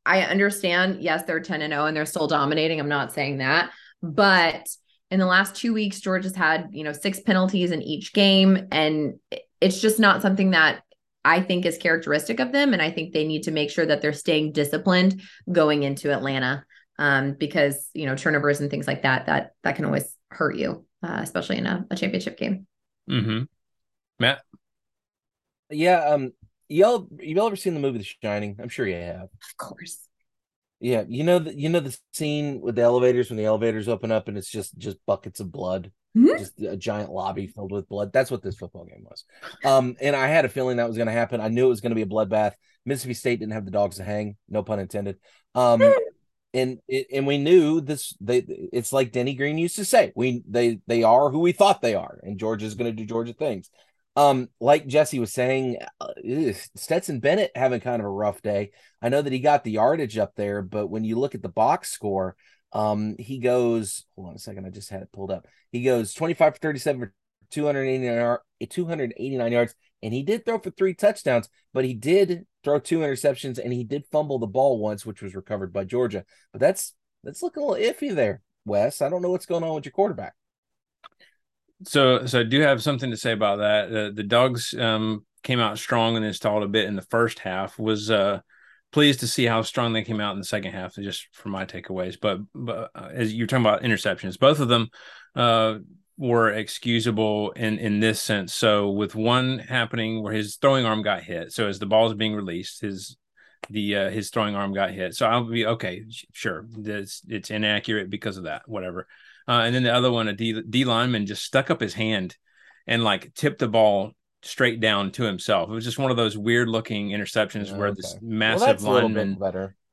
I understand, yes, they're ten and oh and they're still dominating. I'm not saying that. But in the last two weeks, Georgia's had, you know, six penalties in each game. And it's just not something that I think is characteristic of them. And I think they need to make sure that they're staying disciplined going into Atlanta um, because, you know, turnovers and things like that, that, that can always hurt you, uh, especially in a, a championship game. Mm-hmm. Matt? Yeah, um, y'all, y'all ever seen the movie The Shining? I'm sure you have. Of course. Yeah, you know the, you know the scene with the elevators when the elevators open up and it's just just buckets of blood, mm-hmm. just a giant lobby filled with blood. That's what this football game was. Um, and I had a feeling that was going to happen. I knew it was going to be a bloodbath. Mississippi State didn't have the dogs to hang, no pun intended. Um, and it, and we knew this. They it's like Denny Green used to say, we they they are who we thought they are, and Georgia's going to do Georgia things. Um, like Jesse was saying, uh, ew, Stetson Bennett having kind of a rough day. I know that he got the yardage up there, but when you look at the box score, um, he goes, hold on a second, I just had it pulled up. He goes twenty-five for thirty-seven for two eighty-nine yards, and he did throw for three touchdowns, but he did throw two interceptions, and he did fumble the ball once, which was recovered by Georgia. But that's that's looking a little iffy there, Wes. I don't know what's going on with your quarterback. So, so I do have something to say about that. Uh, the Dogs um, came out strong and installed a bit in the first half. Was uh, pleased to see how strong they came out in the second half, just from my takeaways. But, but uh, as you're talking about interceptions, both of them uh, were excusable in, in this sense. So, with one happening where his throwing arm got hit, so as the ball is being released, his the uh, his throwing arm got hit. So I'll be okay, sure, it's it's inaccurate because of that, whatever. Uh, and then the other one, a D, D lineman just stuck up his hand and like tipped the ball straight down to himself. It was just one of those weird looking interceptions oh, where okay. this massive well, lineman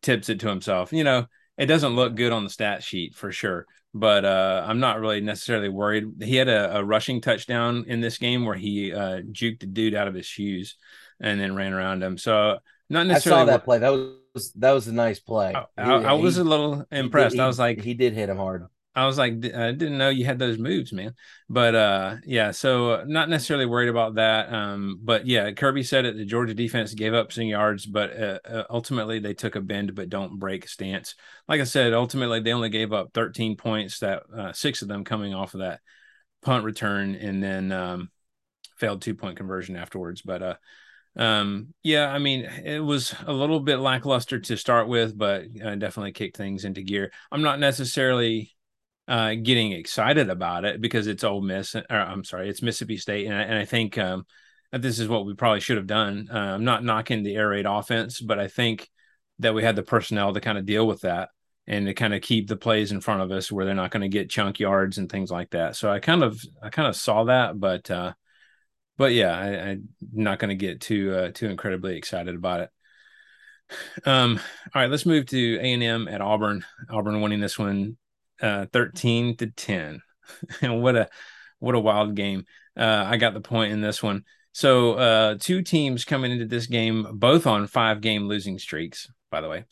tips it to himself. You know, it doesn't look good on the stat sheet for sure, but uh, I'm not really necessarily worried. He had a, a rushing touchdown in this game where he uh, juked a dude out of his shoes and then ran around him. So not necessarily. I saw that play. That was, that was a nice play. I, I, he, I was he, a little impressed. Did, I was like, he did hit him hard. I was like, I didn't know you had those moves, man. But, uh, yeah, so not necessarily worried about that. Um, but, yeah, Kirby said it. The Georgia defense gave up some yards, but uh, uh, ultimately they took a bend but don't break stance. Like I said, ultimately they only gave up thirteen points, that uh, six of them coming off of that punt return and then um, failed two-point conversion afterwards. But, uh, um, yeah, I mean, it was a little bit lackluster to start with, but uh, definitely kicked things into gear. I'm not necessarily – Uh, getting excited about it because it's Ole Miss, or I'm sorry, it's Mississippi State, and I, and I think um, that this is what we probably should have done. Uh, I'm not knocking the air raid offense, but I think that we had the personnel to kind of deal with that and to kind of keep the plays in front of us where they're not going to get chunk yards and things like that. So I kind of, I kind of saw that, but, uh, but yeah, I, I'm not going to get too, uh, too incredibly excited about it. Um, all right, let's move to A and M at Auburn. Auburn winning this one Uh, thirteen to ten. And what a what a wild game. Uh, I got the point in this one. So uh, two teams coming into this game, both on five-game losing streaks, by the way.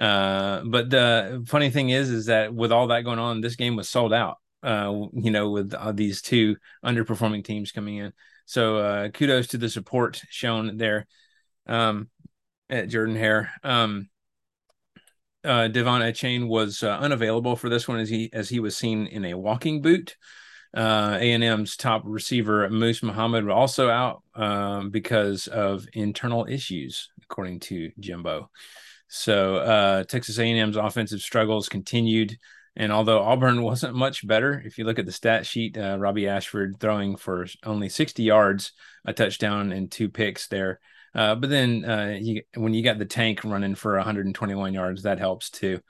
Uh, but the funny thing is, is that with all that going on, this game was sold out, uh, you know, with uh, these two underperforming teams coming in. So uh, kudos to the support shown there um, at Jordan Hare. Um Uh, Devon Achane was uh, unavailable for this one as he as he was seen in a walking boot. Uh, A and M's top receiver, Moose Muhammad, was also out um, because of internal issues, according to Jimbo. So uh, Texas A and M's offensive struggles continued, and although Auburn wasn't much better, if you look at the stat sheet, uh, Robbie Ashford throwing for only sixty yards, a touchdown and two picks there. Uh, but then uh, you, when you got the tank running for one hundred twenty-one yards, that helps too.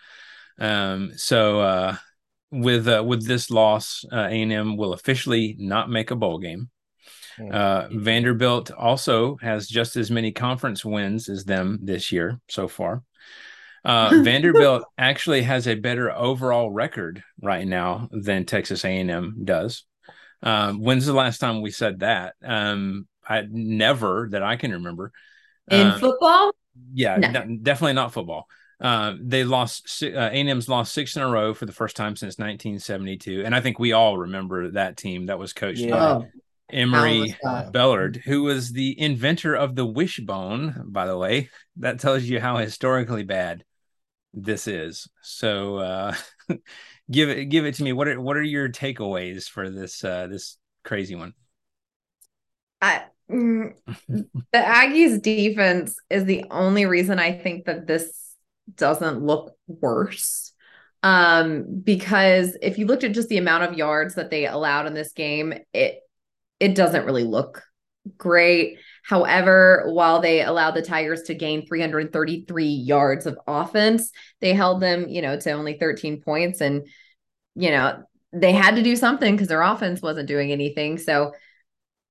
Um, so uh, with uh, with this loss, uh, A and M will officially not make a bowl game. Uh, Vanderbilt also has just as many conference wins as them this year so far. Uh, Vanderbilt actually has a better overall record right now than Texas A and M does. Um, when's the last time we said that? Um, I never that I can remember in um, football. Yeah, no. d- definitely not football. Uh, they lost uh, A and M's lost six in a row for the first time since nineteen seventy-two. And I think we all remember that team that was coached yeah. by Emory Bellard, who was the inventor of the wishbone, by the way. That tells you how historically bad this is. So uh, give it give it to me. What are what are your takeaways for this uh, this crazy one? I, the Aggies defense is the only reason I think that this doesn't look worse. Um, because if you looked at just the amount of yards that they allowed in this game, it it doesn't really look great. However, while they allowed the Tigers to gain three hundred thirty-three yards of offense, they held them, you know, to only thirteen points, and, you know, they had to do something because their offense wasn't doing anything. So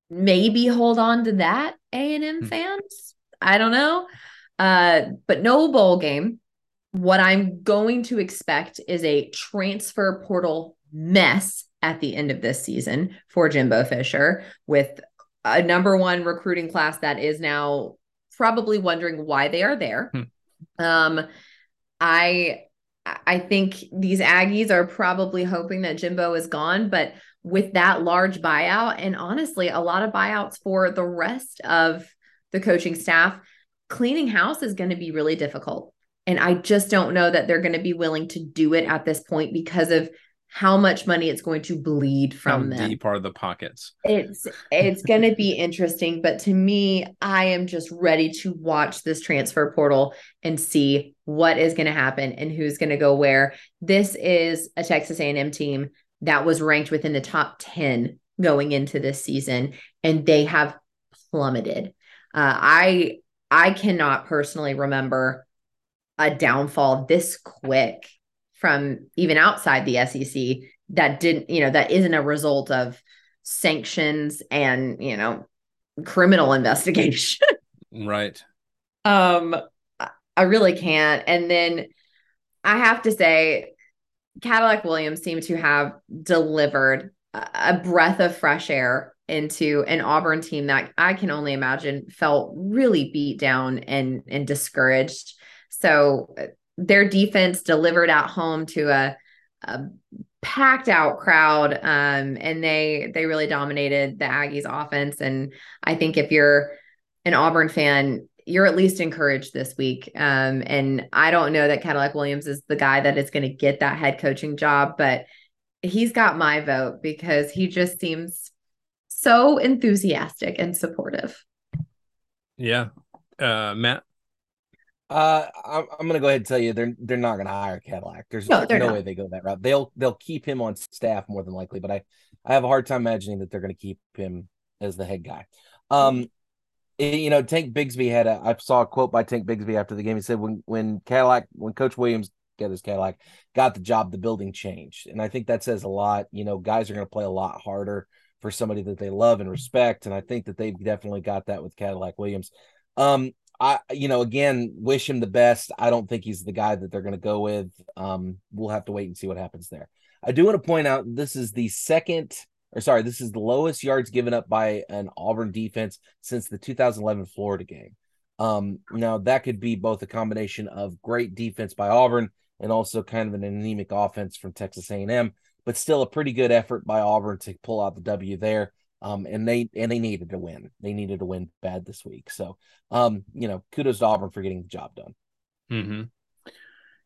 maybe hold on to that, A and M fans. I don't know. Uh, but no bowl game. What I'm going to expect is a transfer portal mess at the end of this season for Jimbo Fisher, with a number one recruiting class that is now probably wondering why they are there. Hmm. Um, I, I think these Aggies are probably hoping that Jimbo is gone, but with that large buyout, and honestly, a lot of buyouts for the rest of the coaching staff, cleaning house is going to be really difficult. And I just don't know that they're going to be willing to do it at this point because of how much money it's going to bleed from them. Deep are the pockets. It's it's going to be interesting, but to me, I am just ready to watch this transfer portal and see what is going to happen and who's going to go where. This is a Texas A and M team that was ranked within the top ten going into this season, and they have plummeted. Uh, I I cannot personally remember a downfall this quick from even outside the S E C that didn't, you know, that isn't a result of sanctions and, you know, criminal investigation. Right. Um, I really can't. And then I have to say, Cadillac Williams seemed to have delivered a breath of fresh air into an Auburn team that I can only imagine felt really beat down and, and discouraged. So their defense delivered at home to a, a packed out crowd, um, and they they really dominated the Aggies offense. And I think if you're an Auburn fan, you're at least encouraged this week. Um, and I don't know that Cadillac Williams is the guy that is going to get that head coaching job, but he's got my vote because he just seems so enthusiastic and supportive. Yeah. Uh, Matt? Uh, I'm, I'm gonna go ahead and tell you they're they're not gonna hire Cadillac. There's no, no way they go that route. They'll they'll keep him on staff more than likely, but I, I have a hard time imagining that they're gonna keep him as the head guy. Um, it, you know, Tank Bigsby had a I saw a quote by Tank Bigsby after the game. He said when when Cadillac when Coach Williams got his Cadillac got the job, the building changed, and I think that says a lot. You know, guys are gonna play a lot harder for somebody that they love and respect, and I think that they've definitely got that with Cadillac Williams. Um. I, you know, again, wish him the best. I don't think he's the guy that they're going to go with. Um, we'll have to wait and see what happens there. I do want to point out this is the second, or sorry, this is the lowest yards given up by an Auburn defense since the two thousand eleven Florida game. Um, now, that could be both a combination of great defense by Auburn and also kind of an anemic offense from Texas A and M, but still a pretty good effort by Auburn to pull out the W there. Um, and they and they needed to win. They needed to win bad this week. So, um, you know, kudos to Auburn for getting the job done. Mm-hmm.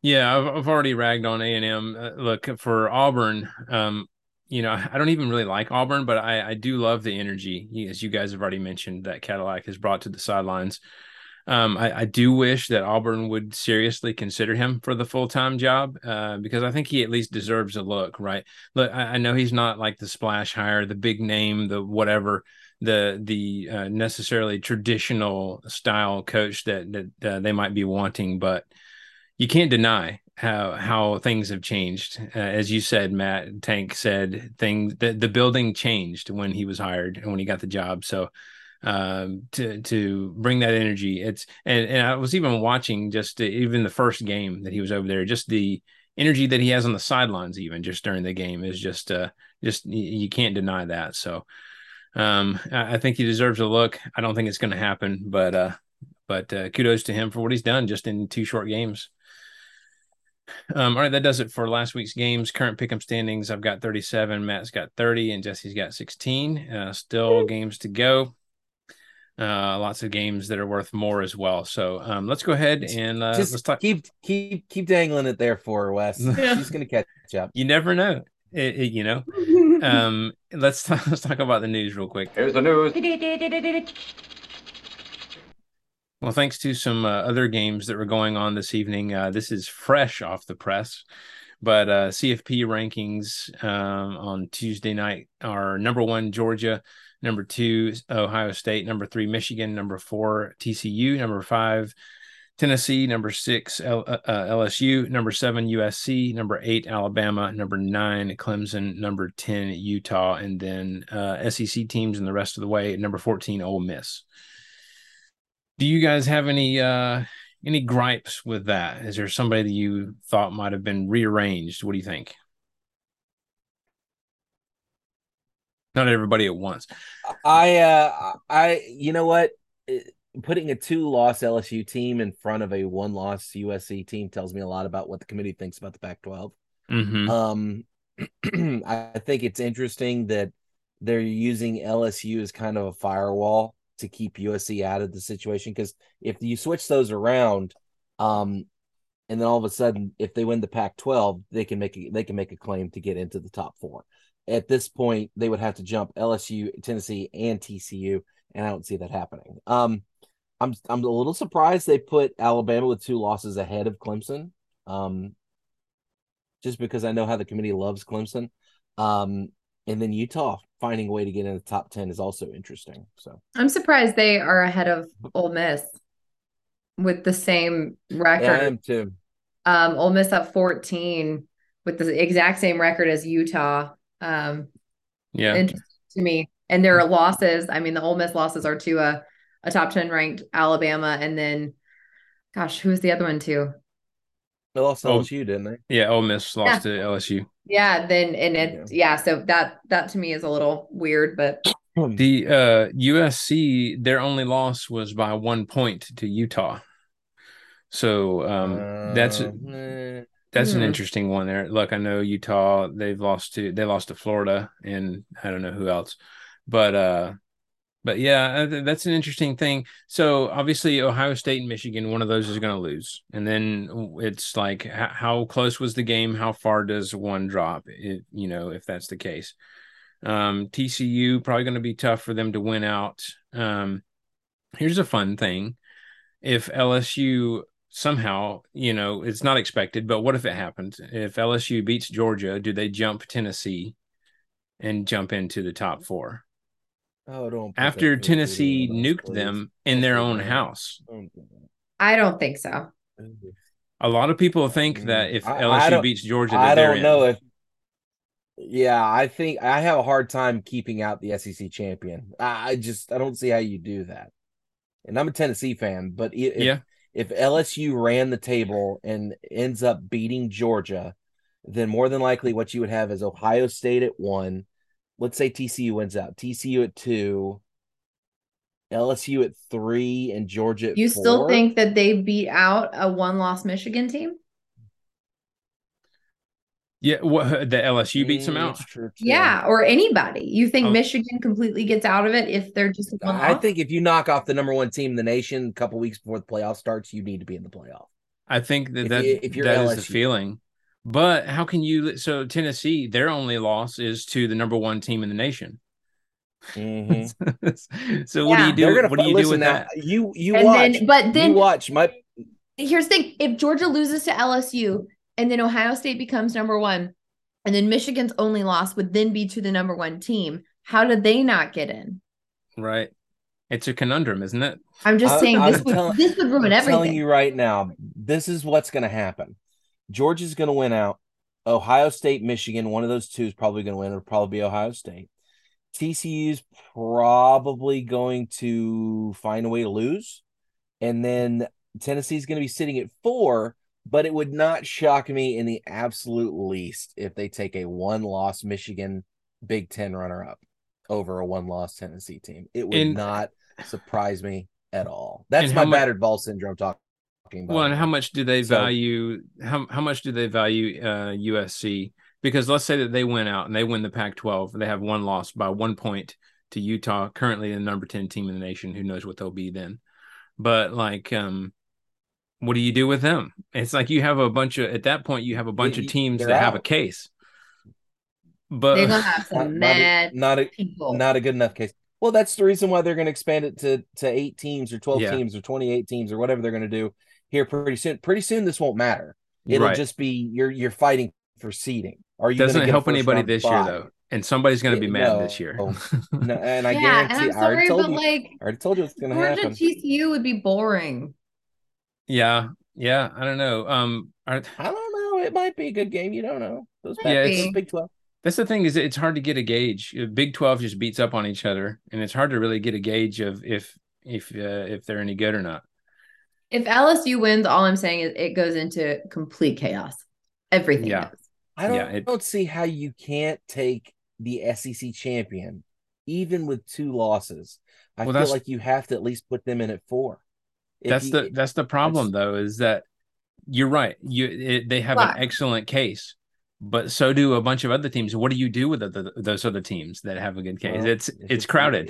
Yeah, I've, I've already ragged on A and M. Uh, look, for Auburn, um, you know, I don't even really like Auburn, but I, I do love the energy, as you guys have already mentioned, that Cadillac has brought to the sidelines. Um, I, I do wish that Auburn would seriously consider him for the full-time job uh, because I think he at least deserves a look, right? Look, I, I know he's not like the splash hire, the big name, the whatever, the the uh, necessarily traditional style coach that, that uh, they might be wanting, but you can't deny how how things have changed. Uh, as you said, Matt, Tank said, things the, the building changed when he was hired and when he got the job, so um to to bring that energy. It's and, and I was even watching just the, even the first game that he was over there, just the energy that he has on the sidelines, even just during the game, is just uh just you can't deny that. So um I think he deserves a look. I don't think it's going to happen, but uh but uh, kudos to him for what he's done just in two short games. Um, all right, that does it for last week's games. Current pick'em standings, I've got thirty-seven, Matt's got thirty, and Jesse's got sixteen. Uh, still games to go. Uh, lots of games that are worth more as well. So um, let's go ahead and uh, just let's talk. Keep keep keep dangling it there for her, Wes. Yeah. She's gonna catch up. You never know. It, it, you know. um, let's talk, let's talk about the news real quick. Here's the news. Well, thanks to some uh, other games that were going on this evening. Uh, this is fresh off the press, but uh, C F P rankings um, on Tuesday night are number one Georgia, number two Ohio State, number three Michigan, number four T C U, number five Tennessee, number six L- uh, L S U, number seven U S C, number eight Alabama, number nine Clemson, number ten Utah, and then uh, S E C teams in the rest of the way, number fourteen Ole Miss. Do you guys have any uh, any gripes with that? Is there somebody that you thought might have been rearranged? What do you think? Not everybody at once. I, uh, I, you know what? Putting a two-loss L S U team in front of a one-loss U S C team tells me a lot about what the committee thinks about the Pac twelve. Mm-hmm. Um, I think it's interesting that they're using L S U as kind of a firewall to keep U S C out of the situation, because if you switch those around, um, and then all of a sudden, if they win the Pac twelve, they can make a, they can make a claim to get into the top four. At this point, they would have to jump L S U, Tennessee, and T C U, and I don't see that happening. Um, I'm I'm a little surprised they put Alabama with two losses ahead of Clemson, um, just because I know how the committee loves Clemson, um, and then Utah finding a way to get in the top ten is also interesting. So I'm surprised they are ahead of Ole Miss with the same record. Yeah, I am too. Um, Ole Miss up fourteen with the exact same record as Utah. Um, yeah, interesting to me. And there are losses. I mean, the Ole Miss losses are to a, a top ten ranked Alabama, and then, gosh, who was the other one too? They lost to L S U, didn't they? Yeah, Ole Miss lost yeah. to L S U. Yeah, then and it yeah. yeah, so that that to me is a little weird, but the uh, U S C, their only loss was by one point to Utah. So um, uh, that's that's hmm. an interesting one there. Look, I know Utah, they've lost to they lost to Florida, and I don't know who else, but uh, but yeah, that's an interesting thing. So obviously, Ohio State and Michigan, one of those is going to lose. And then it's like, how close was the game? How far does one drop? It, you know, if that's the case, um, T C U probably going to be tough for them to win out. Um, here's a fun thing: if L S U somehow, you know, it's not expected, but what if it happens? If L S U beats Georgia, do they jump Tennessee and jump into the top four? Oh, don't after Tennessee nuked place. them in their own house. I don't think so. A lot of people think that if L S U I, beats Georgia, that I don't they're know in. if. Yeah, I think I have a hard time keeping out the S E C champion. I just I don't see how you do that. And I'm a Tennessee fan, but if, yeah. if L S U ran the table and ends up beating Georgia, then more than likely what you would have is Ohio State at one. Let's say T C U wins out. T C U at two, L S U at three, and Georgia at you four. You still think that they beat out a one-loss Michigan team? Yeah, what, the L S U beats them out? Yeah, or anybody. You think um, Michigan completely gets out of it if they're just one I off? think if you knock off the number one team in the nation a couple weeks before the playoff starts, you need to be in the playoff. I think that, if that, you, if you're that is the feeling. But how can you – so Tennessee, their only loss is to the number one team in the nation. Mm-hmm. so yeah. what do you do, what do, you do with now, that? You, you watch. Then, but then – You watch. My... Here's the thing. If Georgia loses to L S U and then Ohio State becomes number one and then Michigan's only loss would then be to the number one team, how did they not get in? Right. It's a conundrum, isn't it? I'm just I, saying I'm this, telling, would, this would ruin I'm everything. I'm telling you right now, this is what's going to happen. Georgia's going to win out. Ohio State, Michigan, one of those two is probably going to win. It'll probably be Ohio State. T C U's probably going to find a way to lose. And then Tennessee's going to be sitting at four, but it would not shock me in the absolute least if they take a one-loss Michigan Big Ten runner-up over a one-loss Tennessee team. It would and, not surprise me at all. That's my battered ball syndrome talking. talking about. Well, and how much do they so, value how how much do they value uh, U S C? Because let's say that they win out and they win the Pac twelve. They have one loss by one point to Utah, currently the number ten team in the nation. Who knows what they'll be then? But like, um, what do you do with them? It's like you have a bunch of at that point you have a bunch you, of teams that out. have a case. But they're gonna have some mad not a, people. Not a good enough case. Well, that's the reason why they're going to expand it to, to eight teams or twelve yeah. teams or twenty-eight teams or whatever they're going to do here pretty soon. Pretty soon, this won't matter. It'll right. just be you're you're fighting for seeding. Are you doesn't it help anybody this five? year though? And somebody's going to be mad no. this year. No, and I yeah, guarantee. And I'm sorry, I already told but you, like, I already told you it's going to happen. T C U would be boring. Yeah, yeah. I don't know. Um, are, I don't know. It might be a good game. You don't know. Those yeah, it's Big twelve. That's the thing is it's hard to get a gauge. Big twelve just beats up on each other, and it's hard to really get a gauge of if if uh, if they're any good or not. If L S U wins, all I'm saying is it goes into complete chaos. Everything yeah. does. I don't, yeah, it, don't see how you can't take the S E C champion, even with two losses. I well, feel like you have to at least put them in at four. If that's you, the that's the problem, though, is that you're right. You it, They have why? an excellent case. But so do a bunch of other teams. What do you do with the, those other teams that have a good case? Well, it's it's, it's crowded.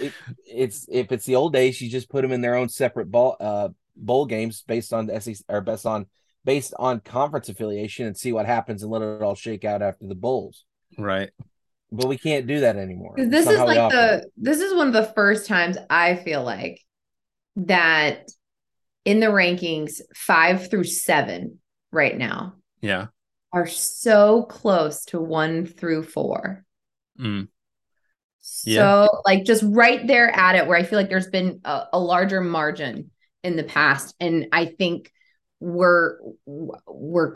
it, it's if it's the old days, you just put them in their own separate ball, uh, bowl games based on the S E C or based on based on conference affiliation and see what happens and let it all shake out after the bowls. Right. But we can't do that anymore. This is like the this is one of the first times I feel like that in the rankings five through seven right now. Yeah. Are so close to one through four. Mm. Yeah. So like just right there at it where I feel like there's been a, a larger margin in the past. And I think we're, we're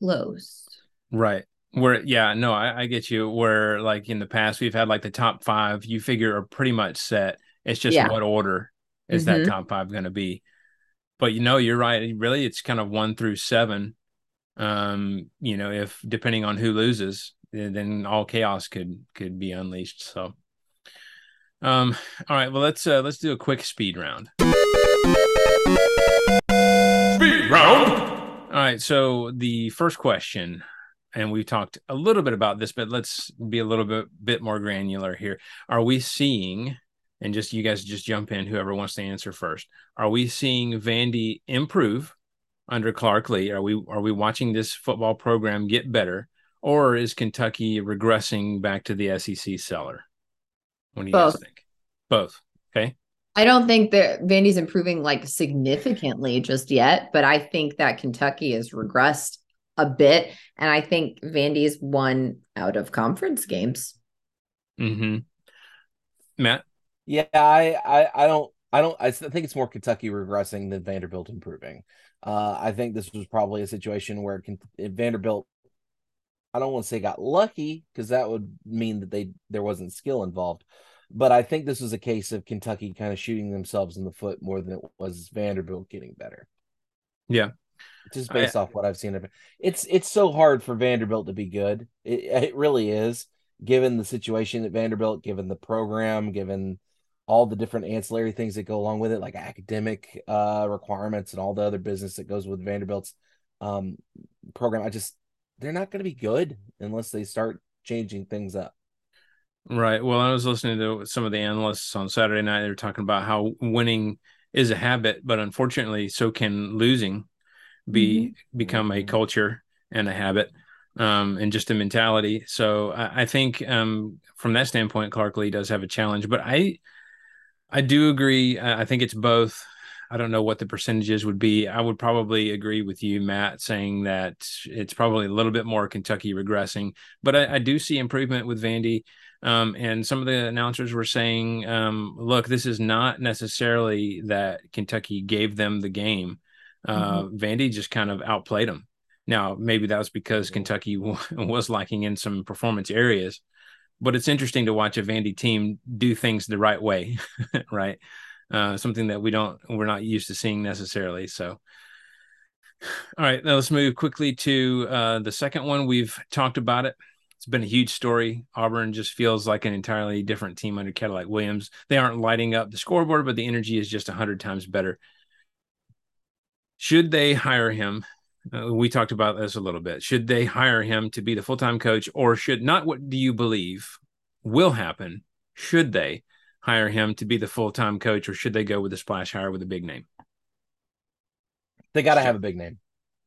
close. Right. We're, yeah, no, I, I get you. Where like in the past, we've had like the top five, you figure are pretty much set. It's just yeah. what order is mm-hmm. that top five going to be? But you know, you're right. Really, it's kind of one through seven. Um, you know, if depending on who loses, then all chaos could could be unleashed. So, um, all right. Well, let's uh, let's do a quick speed round. Speed round. All right. So the first question, and we've talked a little bit about this, but let's be a little bit bit more granular here. Are we seeing? And just you guys just jump in. Whoever wants to answer first. Are we seeing Vandy improve under Clark Lee? Are we are we watching this football program get better, or is Kentucky regressing back to the S E C cellar? What do you Both. guys think? Both. Okay. I don't think that Vandy's improving like significantly just yet, but I think that Kentucky has regressed a bit, and I think Vandy's won out of conference games. Mm-hmm. Matt? Yeah, I, I, I don't I don't I think it's more Kentucky regressing than Vanderbilt improving. Uh, I think this was probably a situation where Vanderbilt, I don't want to say got lucky because that would mean that they there wasn't skill involved, but I think this was a case of Kentucky kind of shooting themselves in the foot more than it was Vanderbilt getting better. Yeah, just based I, off what I've seen of it, it's it's so hard for Vanderbilt to be good. It, it really is, given the situation at Vanderbilt, given the program, given all the different ancillary things that go along with it, like academic uh, requirements and all the other business that goes with Vanderbilt's um, program. I just, they're not going to be good unless they start changing things up. Right. Well, I was listening to some of the analysts on Saturday night. They were talking about how winning is a habit, but unfortunately so can losing be mm-hmm. become a culture and a habit um, and just a mentality. So I, I think um, from that standpoint, Clark Lee does have a challenge, but I, I do agree. I think it's both. I don't know what the percentages would be. I would probably agree with you, Matt, saying that it's probably a little bit more Kentucky regressing, but I, I do see improvement with Vandy. Um, and some of the announcers were saying, um, look, this is not necessarily that Kentucky gave them the game. Uh, mm-hmm. Vandy just kind of outplayed them. Now, maybe that was because Kentucky w- was lacking in some performance areas. But it's interesting to watch a Vandy team do things the right way, right? Uh, something that we don't, we're not used to seeing necessarily. So, all right, now let's move quickly to uh, the second one. We've talked about it. It's been a huge story. Auburn just feels like an entirely different team under Cadillac Williams. They aren't lighting up the scoreboard, but the energy is just a hundred times better. Should they hire him? Uh, we talked about this a little bit. Should they hire him to be the full-time coach, or should not? What do you believe will happen? Should they hire him to be the full-time coach, or should they go with a splash hire with a big name? They got to have a big name.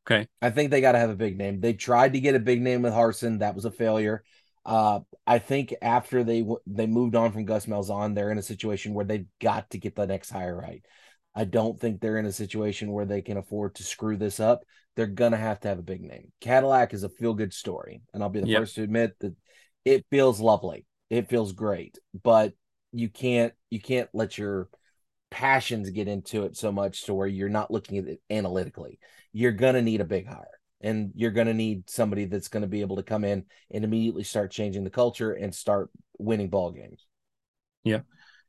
Okay. I think they got to have a big name. They tried to get a big name with Harsin. That was a failure. Uh, I think after they they moved on from Gus Malzahn, they're in a situation where they've got to get the next hire right. I don't think they're in a situation where they can afford to screw this up. They're going to have to have a big name. Cadillac is a feel-good story, and I'll be the yep. first to admit that it feels lovely. It feels great, but you can't you can't let your passions get into it so much to where you're not looking at it analytically. You're going to need a big hire, and you're going to need somebody that's going to be able to come in and immediately start changing the culture and start winning ball games. Yeah.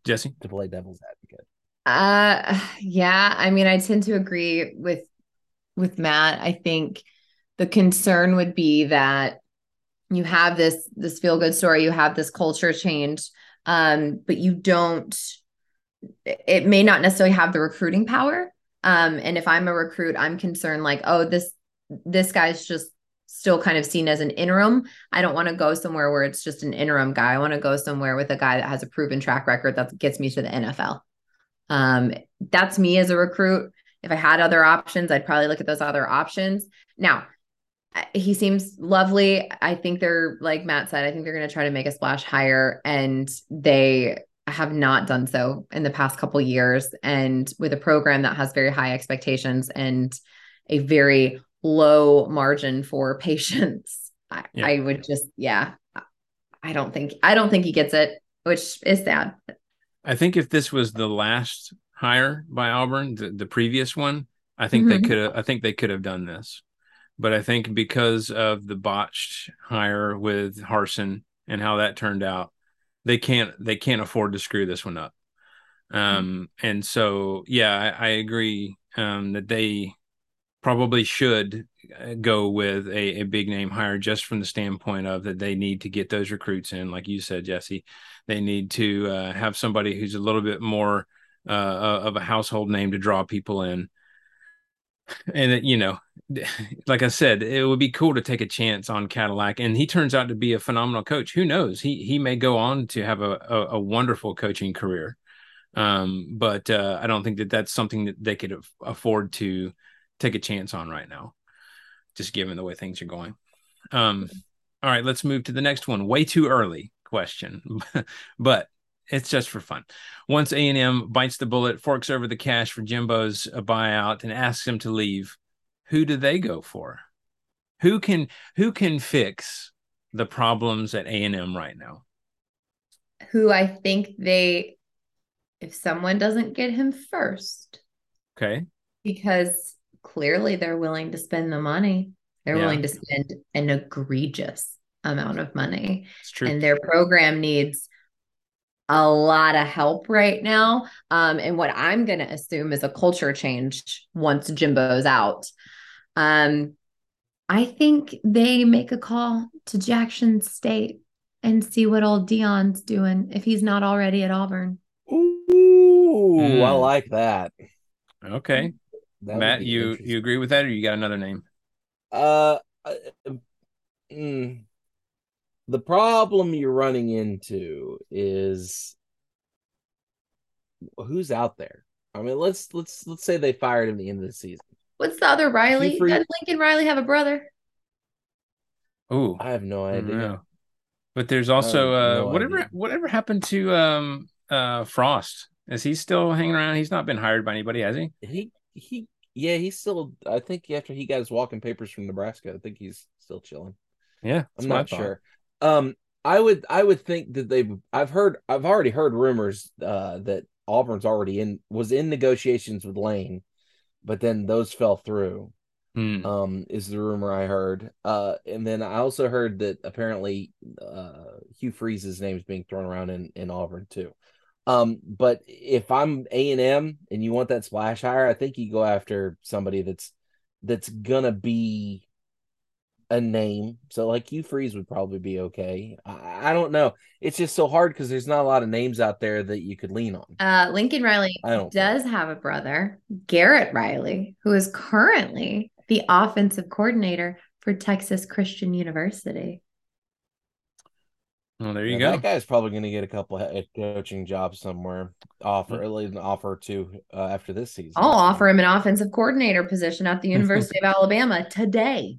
Jesse? To play devil's advocate. Uh, yeah, I mean, I tend to agree with with Matt. I think the concern would be that you have this this feel good story, you have this culture change, um, but you don't. It may not necessarily have the recruiting power. Um, and if I'm a recruit, I'm concerned like, oh, this this guy's just still kind of seen as an interim. I don't want to go somewhere where it's just an interim guy. I want to go somewhere with a guy that has a proven track record that gets me to the N F L. Um, that's me as a recruit. If I had other options, I'd probably look at those other options. Now, he seems lovely. I think they're, like Matt said, I think they're going to try to make a splash hire, and they have not done so in the past couple of years. And with a program that has very high expectations and a very low margin for patience, I, yeah. I would just, yeah, I don't think, I don't think he gets it, which is sad. I think if this was the last hire by Auburn, the, the previous one, I think mm-hmm. they could have, I think they could have done this, but I think because of the botched hire with Harsin and how that turned out, they can't, they can't afford to screw this one up. Um, mm-hmm. And so, yeah, I, I agree um, that they probably should go with a, a big name hire, just from the standpoint of that they need to get those recruits in. Like you said, Jesse, they need to uh, have somebody who's a little bit more uh, of a household name to draw people in. And, it, you know, like I said, it would be cool to take a chance on Cadillac, and he turns out to be a phenomenal coach. Who knows? He he may go on to have a, a, a wonderful coaching career. Um, but uh, I don't think that that's something that they could afford to take a chance on right now, just given the way things are going. Um, all right, let's move to the next one. Way too early question, but it's just for fun. Once A and M bites the bullet, forks over the cash for Jimbo's buyout and asks him to leave, who do they go for? Who can who can fix the problems at A and M right now? Who I think they, if someone doesn't get him first. Okay. Because clearly, they're willing to spend the money. They're yeah. willing to spend an egregious amount of money. It's true. And their program needs a lot of help right now. Um, and what I'm going to assume is a culture change once Jimbo's out. Um, I think they make a call to Jackson State and see what old Dion's doing, if he's not already at Auburn. Ooh, mm. I like that. Okay. That Matt, you, you agree with that, or you got another name? Uh, mm, the problem you're running into is who's out there. I mean, let's let's let's say they fired him at the end of the season. What's the other Riley? Free- Does Lincoln Riley have a brother? Oh, I have no idea. No. But there's also uh, no whatever idea. whatever happened to um uh Frost? Is he still hanging around? He's not been hired by anybody, has he? He he. Yeah, he's still, I think after he got his walking papers from Nebraska, I think he's still chilling. Yeah. I'm not sure. Um, I would, I would think that they've, I've heard, I've already heard rumors uh, that Auburn's already in, was in negotiations with Lane, but then those fell through mm. um, is the rumor I heard. Uh, and then I also heard that apparently uh, Hugh Freeze's name is being thrown around in, in Auburn too. Um, but if I'm A and M and you want that splash hire, I think you go after somebody that's that's gonna be a name. So, like, Hugh Freeze would probably be okay. I, I don't know. It's just so hard because there's not a lot of names out there that you could lean on. Uh, Lincoln Riley does think. have a brother, Garrett Riley, who is currently the offensive coordinator for Texas Christian University. Well, there you now go. That guy's probably going to get a couple head coaching jobs somewhere. Offer, at least an offer to uh, after this season. I'll offer him an offensive coordinator position at the University of Alabama today.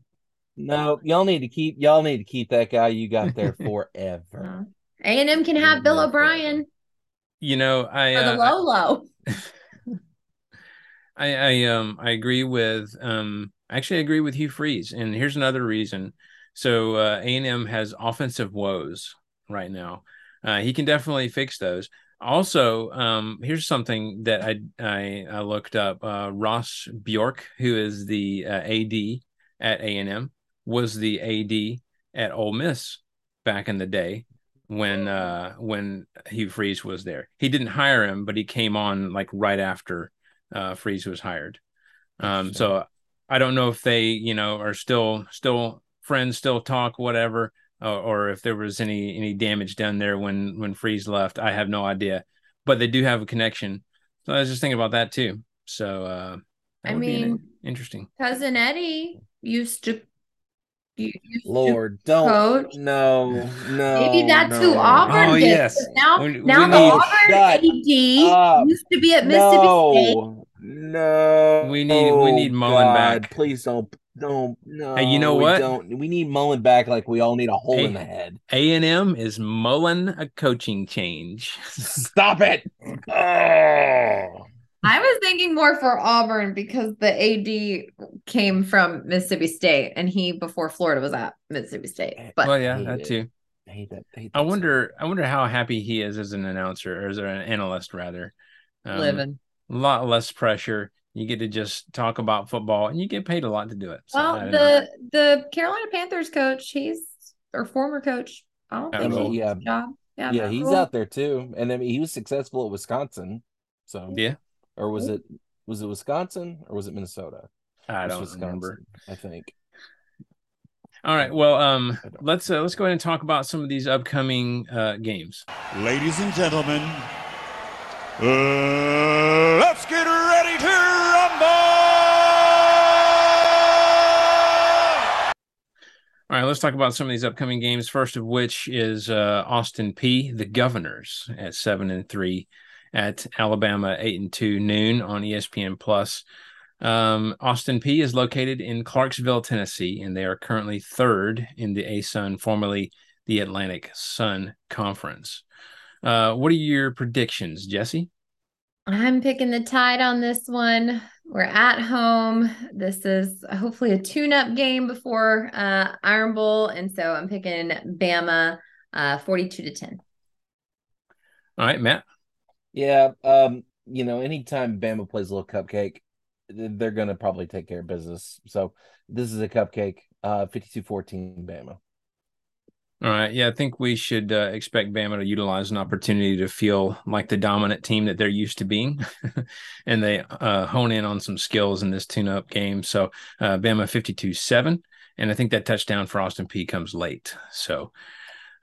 No, y'all need to keep y'all need to keep that guy you got there forever. A and M can have Bill O'Brien. You know, I for the uh, Lolo. I I um I agree with um actually I agree with Hugh Freeze, and here's another reason. So uh, A and M has offensive woes right now. Uh, he can definitely fix those. Also, um, here's something that I I, I looked up. Uh, Ross Bjork, who is the uh, A D at A and M, was the A D at Ole Miss back in the day when uh, when Hugh Freeze was there. He didn't hire him, but he came on like right after uh, Freeze was hired. Um, so I don't know if they, you know, are still still friends, still talk, whatever. Uh, or if there was any any damage done there when when Freeze left, I have no idea. But they do have a connection, so I was just thinking about that too. So uh, that I would mean, be interesting. Cousin Eddie used to. Used Lord, to don't coach. no no. Maybe that's no. who Auburn oh, is. Yes. Now we, now we the Auburn A D used to be at Mississippi no. State. No, we need we need Mullen back. Please don't. No, no. Hey, you know we what? Don't. We need Mullen back like we all need a hole a- in the head. A and M is Mullen a coaching change. Stop it. Oh. I was thinking more for Auburn because the A D came from Mississippi State and he, before Florida, was at Mississippi State. But well, yeah, that it. too. I, hate that. I, hate that I wonder stuff. I wonder how happy he is as an announcer or as an analyst, rather. Um, Living. A lot less pressure. You get to just talk about football, and you get paid a lot to do it. So well, the know. the Carolina Panthers coach, he's or former coach, I don't think oh, he yeah. job. Yeah, yeah he's cool. out there too, and I mean he was successful at Wisconsin. So yeah, or was it was it Wisconsin or was it Minnesota? I don't remember. I think. All right, well, um, let's uh, let's go ahead and talk about some of these upcoming uh, games, ladies and gentlemen. Uh, let's get ready to rumble! All right, let's talk about some of these upcoming games. First of which is uh, Austin P, the Governors, at seven and three, at Alabama eight and two noon on E S P N Plus. Um, Austin P is located in Clarksville, Tennessee, and they are currently third in the A S U N, formerly the Atlantic Sun Conference. Uh, what are your predictions, Jesse? I'm picking the Tide on this one. We're at home. This is hopefully a tune-up game before uh, Iron Bowl, and so I'm picking Bama uh, forty-two to ten. All right, Matt. Yeah, um, you know, anytime Bama plays a little cupcake, they're going to probably take care of business. So this is a cupcake, uh, fifty-two fourteen Bama. All right. Yeah, I think we should uh, expect Bama to utilize an opportunity to feel like the dominant team that they're used to being, and they uh, hone in on some skills in this tune-up game. So uh, Bama fifty-two seven, and I think that touchdown for Austin P comes late. So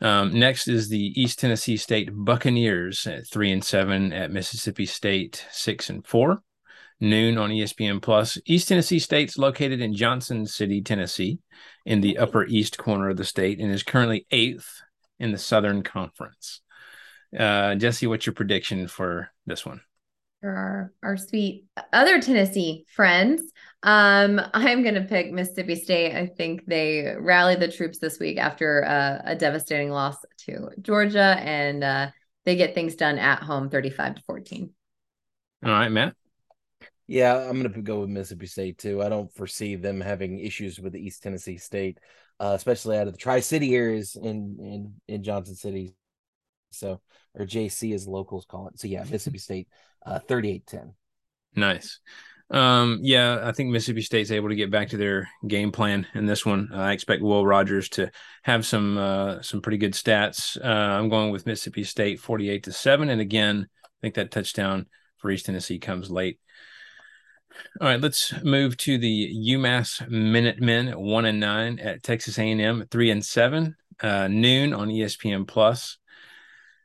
um, next is the East Tennessee State Buccaneers at three and seven at Mississippi State six and four, noon on E S P N Plus. East Tennessee State's located in Johnson City, Tennessee, in the upper east corner of the state, and is currently eighth in the Southern Conference. Uh, Jesse, what's your prediction for this one? For our, our sweet other Tennessee friends, um, I'm going to pick Mississippi State. I think they rally the troops this week after uh, a devastating loss to Georgia, and uh, they get things done at home, thirty-five to fourteen. All right, Matt. Yeah, I'm going to go with Mississippi State, too. I don't foresee them having issues with the East Tennessee State, uh, especially out of the Tri-City areas in, in, in Johnson City, so or J C as locals call it. So, yeah, Mississippi State, uh, thirty-eight ten. Nice. Um, yeah, I think Mississippi State's able to get back to their game plan in this one. I expect Will Rogers to have some uh, some pretty good stats. Uh, I'm going with Mississippi State, forty-eight to seven. And, again, I think that touchdown for East Tennessee comes late. All right, let's move to the UMass Minutemen at one and nine at Texas A and M at three and seven. Uh, noon on E S P N Plus.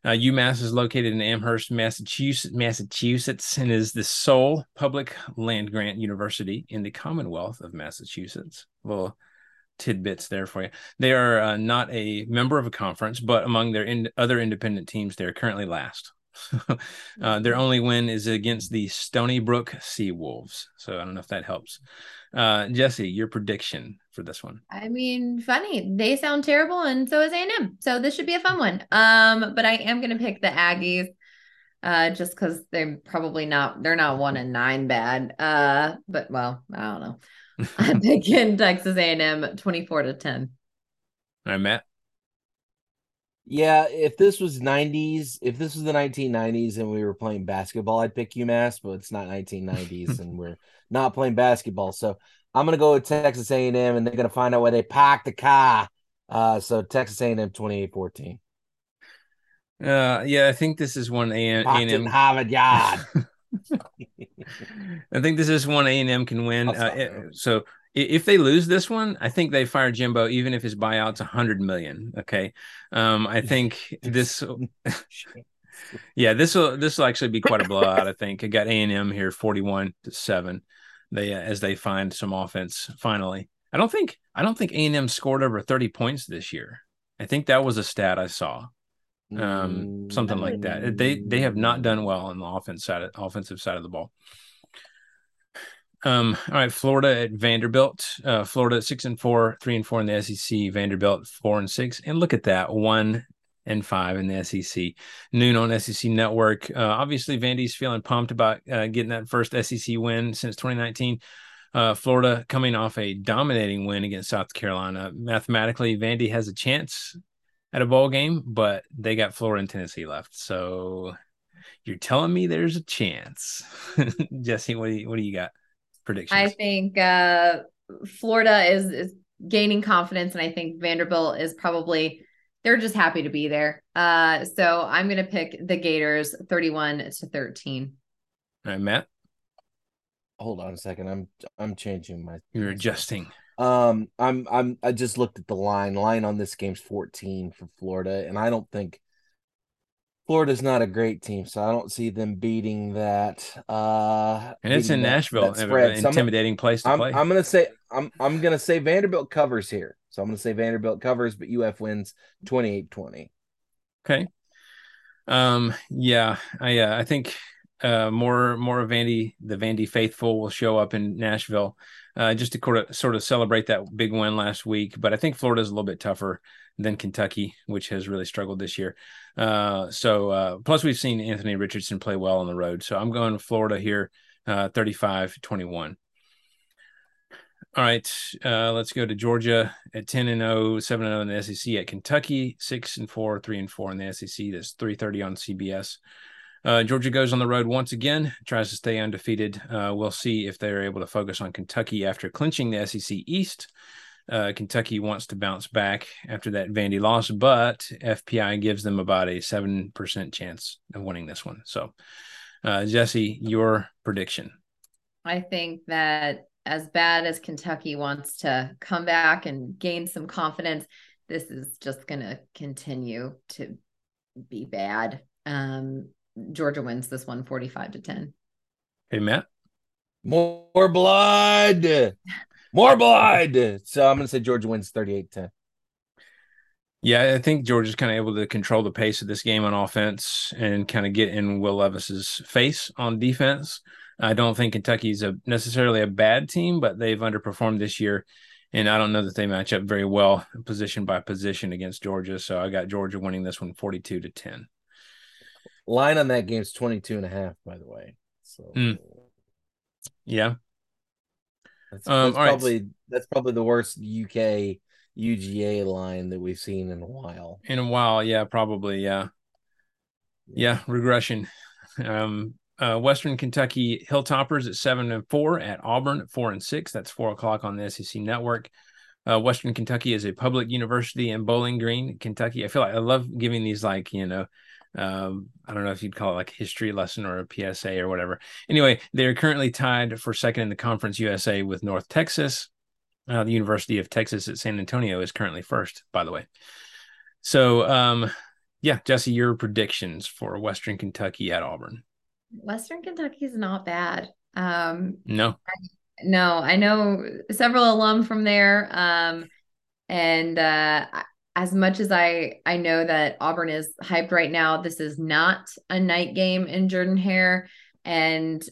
Uh, UMass is located in Amherst, Massachusetts, Massachusetts, and is the sole public land grant university in the Commonwealth of Massachusetts. Little tidbits there for you. They are uh, not a member of a conference, but among their in- other independent teams, they're currently last. uh, their only win is against the Stony Brook Seawolves. So I don't know if that helps. Uh, Jesse, your prediction for this one? I mean, funny. They sound terrible, and so is A and M. So this should be a fun one. Um, but I am going to pick the Aggies, uh, just because they're probably not. They're not one and nine bad. Uh, but well, I don't know. I'm picking Texas A and M twenty-four to ten. All right, Matt. Yeah, if this was nineties, if this was the nineteen nineties and we were playing basketball, I'd pick UMass, but it's not nineteen nineties and we're not playing basketball. So I'm going to go with Texas A and M, and they're going to find out where they parked the car. Uh, so Texas A and M twenty-eight fourteen. Uh, yeah, I think this is one A and M. Parked in Harvard Yard. I think this is one A and M can win. Uh, it, so if they lose this one, I think they fire Jimbo, even if his buyout's one hundred million dollars. Okay. Um, I think this, yeah, this will this will actually be quite a blowout. I think I got A and M here, forty-one to seven. They uh, as they find some offense finally. I don't think I don't think A and M scored over thirty points this year. I think that was a stat I saw, um, something like that. They they have not done well on the offense side, offensive side of the ball. Um, all right, Florida at Vanderbilt. Uh, Florida six and four, three and four in the S E C. Vanderbilt four and six, and look at that, one and five in the S E C. Noon on S E C Network. Uh, obviously, Vandy's feeling pumped about uh, getting that first S E C win since twenty nineteen. Uh, Florida coming off a dominating win against South Carolina. Mathematically, Vandy has a chance at a bowl game, but they got Florida and Tennessee left. So you're telling me there's a chance, Jesse? What do you, what do you got? Predictions. I think uh, Florida is, is gaining confidence, and I think Vanderbilt is probably – they're just happy to be there. Uh, so I'm going to pick the Gators thirty-one to thirteen. All right, Matt? Hold on a second. I'm I'm changing my – You're adjusting. Um, I'm I'm I just looked at the line. Line on this game's fourteen for Florida, and I don't think – Florida's not a great team, so I don't see them beating that. Uh, and it's in Nashville, an intimidating place to play. I'm gonna say I'm I'm gonna say Vanderbilt covers here, so I'm gonna say Vanderbilt covers, but U F wins twenty-eight twenty. Okay. Um. Yeah. I. Uh, I think. Uh. More. More of Vandy. The Vandy faithful will show up in Nashville, uh, just to sort of celebrate that big win last week. But I think Florida's a little bit tougher than Kentucky, which has really struggled this year. Uh, so uh, plus we've seen Anthony Richardson play well on the road. So I'm going to Florida here, uh, thirty-five twenty-one. All right, uh, let's go to Georgia at ten and oh, seven and oh in the S E C, at Kentucky, six and four, three and four in the S E C. That's three thirty on C B S. Uh, Georgia goes on the road once again, tries to stay undefeated. Uh, we'll see if they're able to focus on Kentucky after clinching the S E C East. Uh, Kentucky wants to bounce back after that Vandy loss, but F P I gives them about a seven percent chance of winning this one. So, uh, Jesse, your prediction. I think that as bad as Kentucky wants to come back and gain some confidence, this is just going to continue to be bad. Um, Georgia wins this one forty-five to ten. Hey, Matt. More blood. More blood. So I'm going to say Georgia wins thirty-eight ten. Yeah, I think Georgia's kind of able to control the pace of this game on offense and kind of get in Will Levis's face on defense. I don't think Kentucky's a, necessarily a bad team, but they've underperformed this year, and I don't know that they match up very well position by position against Georgia. So I got Georgia winning this one forty-two to ten. Line on that game's twenty-two and a half, by the way. So mm. Yeah. That's, that's um, probably right. That's probably the worst U K U G A line that we've seen in a while. In a while, yeah, probably, yeah, yeah. Regression. Um, uh, Western Kentucky Hilltoppers at seven and four at Auburn at four and six. That's four o'clock on the S E C Network. Uh, Western Kentucky is a public university in Bowling Green, Kentucky. I feel like I love giving these, like, you know, Um, I don't know if you'd call it like history lesson or a P S A or whatever. Anyway, they're currently tied for second in the Conference U S A with North Texas. Uh, the University of Texas at San Antonio is currently first, by the way. So, um, yeah, Jesse, your predictions for Western Kentucky at Auburn. Western Kentucky is not bad. Um, no. I, no, I know several alum from there. Um, and uh, as much as I, I know that Auburn is hyped right now, this is not a night game in Jordan-Hare. And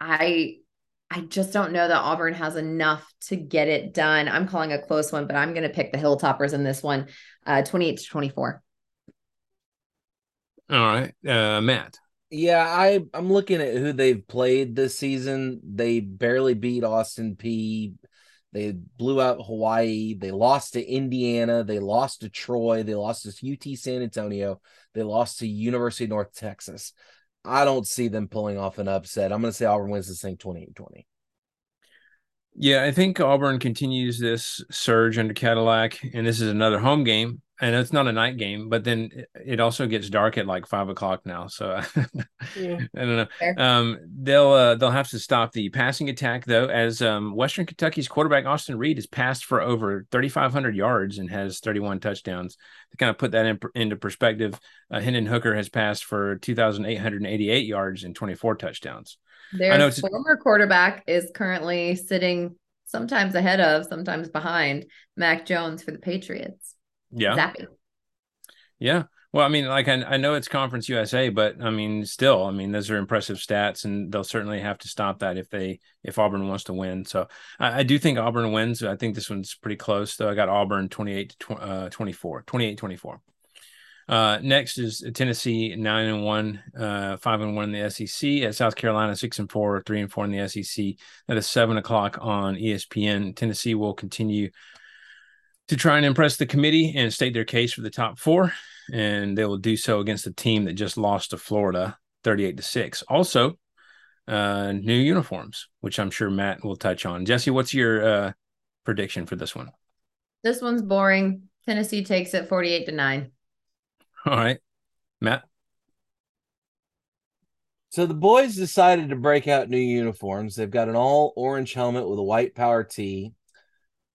I... I just don't know that Auburn has enough to get it done. I'm calling a close one, but I'm going to pick the Hilltoppers in this one, uh, twenty-eight to twenty-four. All right. Uh, Matt. Yeah, I, I'm looking at who they've played this season. They barely beat Austin Peay. They blew out Hawaii. They lost to Indiana. They lost to Troy. They lost to U T San Antonio. They lost to University of North Texas. I don't see them pulling off an upset. I'm going to say Auburn wins this thing twenty-eight twenty. Yeah, I think Auburn continues this surge under Cadillac, and this is another home game. I know it's not a night game, but then it also gets dark at like five o'clock now. So yeah. I don't know. Um, they'll uh, they'll have to stop the passing attack, though, as um, Western Kentucky's quarterback Austin Reed has passed for over thirty-five hundred yards and has thirty-one touchdowns. To kind of put that in, into perspective, uh, Hendon Hooker has passed for two thousand eight hundred eighty-eight yards and twenty-four touchdowns. Their former quarterback is currently sitting sometimes ahead of, sometimes behind Mac Jones for the Patriots. Yeah. Exactly. Yeah. Well, I mean, like, I, I know it's Conference U S A, but I mean, still, I mean, those are impressive stats, and they'll certainly have to stop that if they, if Auburn wants to win. So I, I do think Auburn wins. I think this one's pretty close, though. I got Auburn twenty-eight to twenty-four, twenty-eight twenty-four. Uh, next is Tennessee, nine and one, uh, five and one in the S E C. At South Carolina, six and four, three and four in the S E C. That is seven o'clock on E S P N. Tennessee will continue to try and impress the committee and state their case for the top four. And they will do so against a team that just lost to Florida thirty-eight to six. Also, uh, new uniforms, which I'm sure Matt will touch on. Jesse, what's your uh, prediction for this one? This one's boring. Tennessee takes it forty-eight to nine. All right. Matt? So the boys decided to break out new uniforms. They've got an all-orange helmet with a white power tee.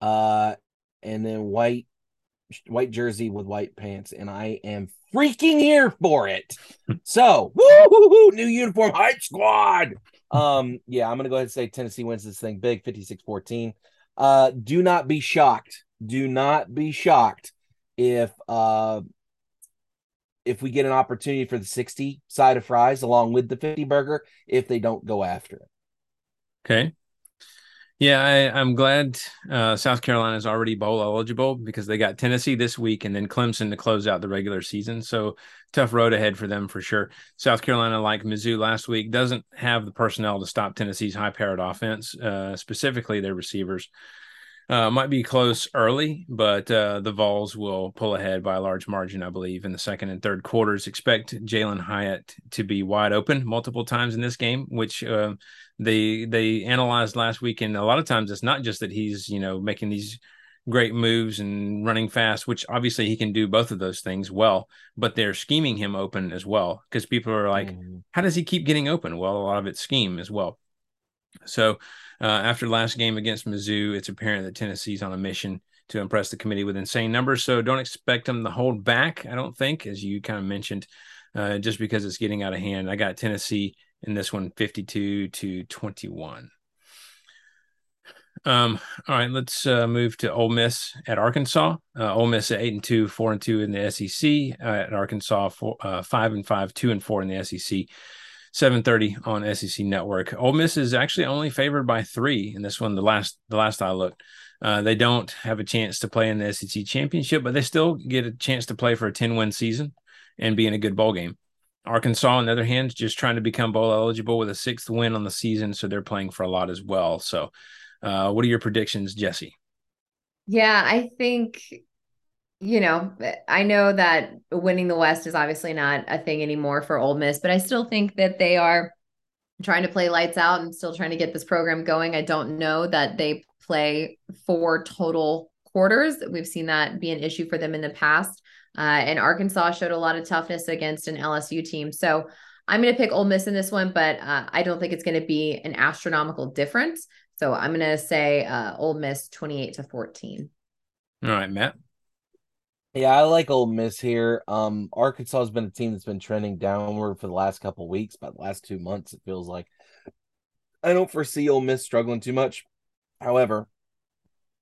Uh, and then white white jersey with white pants, and I am freaking here for it. So, woo, woo, woo, new uniform, hype squad. Um, yeah, I'm going to go ahead and say Tennessee wins this thing big, fifty-six fourteen. Uh, do not be shocked. Do not be shocked if uh, if we get an opportunity for the sixty side of fries along with the fifty burger if they don't go after it. Okay. Yeah, I, I'm glad uh, South Carolina is already bowl eligible because they got Tennessee this week and then Clemson to close out the regular season. So tough road ahead for them for sure. South Carolina, like Mizzou last week, doesn't have the personnel to stop Tennessee's high-powered offense, uh, specifically their receivers. Uh, might be close early, but uh, the Vols will pull ahead by a large margin, I believe, in the second and third quarters. Expect Jalen Hyatt to be wide open multiple times in this game, which uh, – They they analyzed last week, and a lot of times it's not just that he's, you know, making these great moves and running fast, which obviously he can do both of those things well, but they're scheming him open as well because people are like, mm-hmm. How does he keep getting open? Well, a lot of it's scheme as well. So uh, after last game against Mizzou, it's apparent that Tennessee's on a mission to impress the committee with insane numbers, so don't expect them to hold back, I don't think, as you kind of mentioned, uh, just because it's getting out of hand. I got Tennessee in this one, fifty-two to twenty-one. Um, all right, let's uh, move to Ole Miss at Arkansas. Uh, Ole Miss at eight and two, four and two in the S E C. Uh, at Arkansas, four, uh, five and five, two and four in the S E C. Seven thirty on S E C Network. Ole Miss is actually only favored by three in this one. The last, the last I looked, uh, they don't have a chance to play in the S E C championship, but they still get a chance to play for a ten-win season and be in a good bowl game. Arkansas, on the other hand, just trying to become bowl eligible with a sixth win on the season, so they're playing for a lot as well. So uh, what are your predictions, Jesse? Yeah, I think, you know, I know that winning the West is obviously not a thing anymore for Ole Miss, but I still think that they are trying to play lights out and still trying to get this program going. I don't know that they play four total quarters. We've seen that be an issue for them in the past. Uh, and Arkansas showed a lot of toughness against an L S U team. So I'm going to pick Ole Miss in this one, but uh, I don't think it's going to be an astronomical difference. So I'm going to say uh, Ole Miss twenty-eight to fourteen. All right, Matt. Yeah, I like Ole Miss here. Um, Arkansas has been a team that's been trending downward for the last couple of weeks, but the last two months, it feels like. I don't foresee Ole Miss struggling too much. However,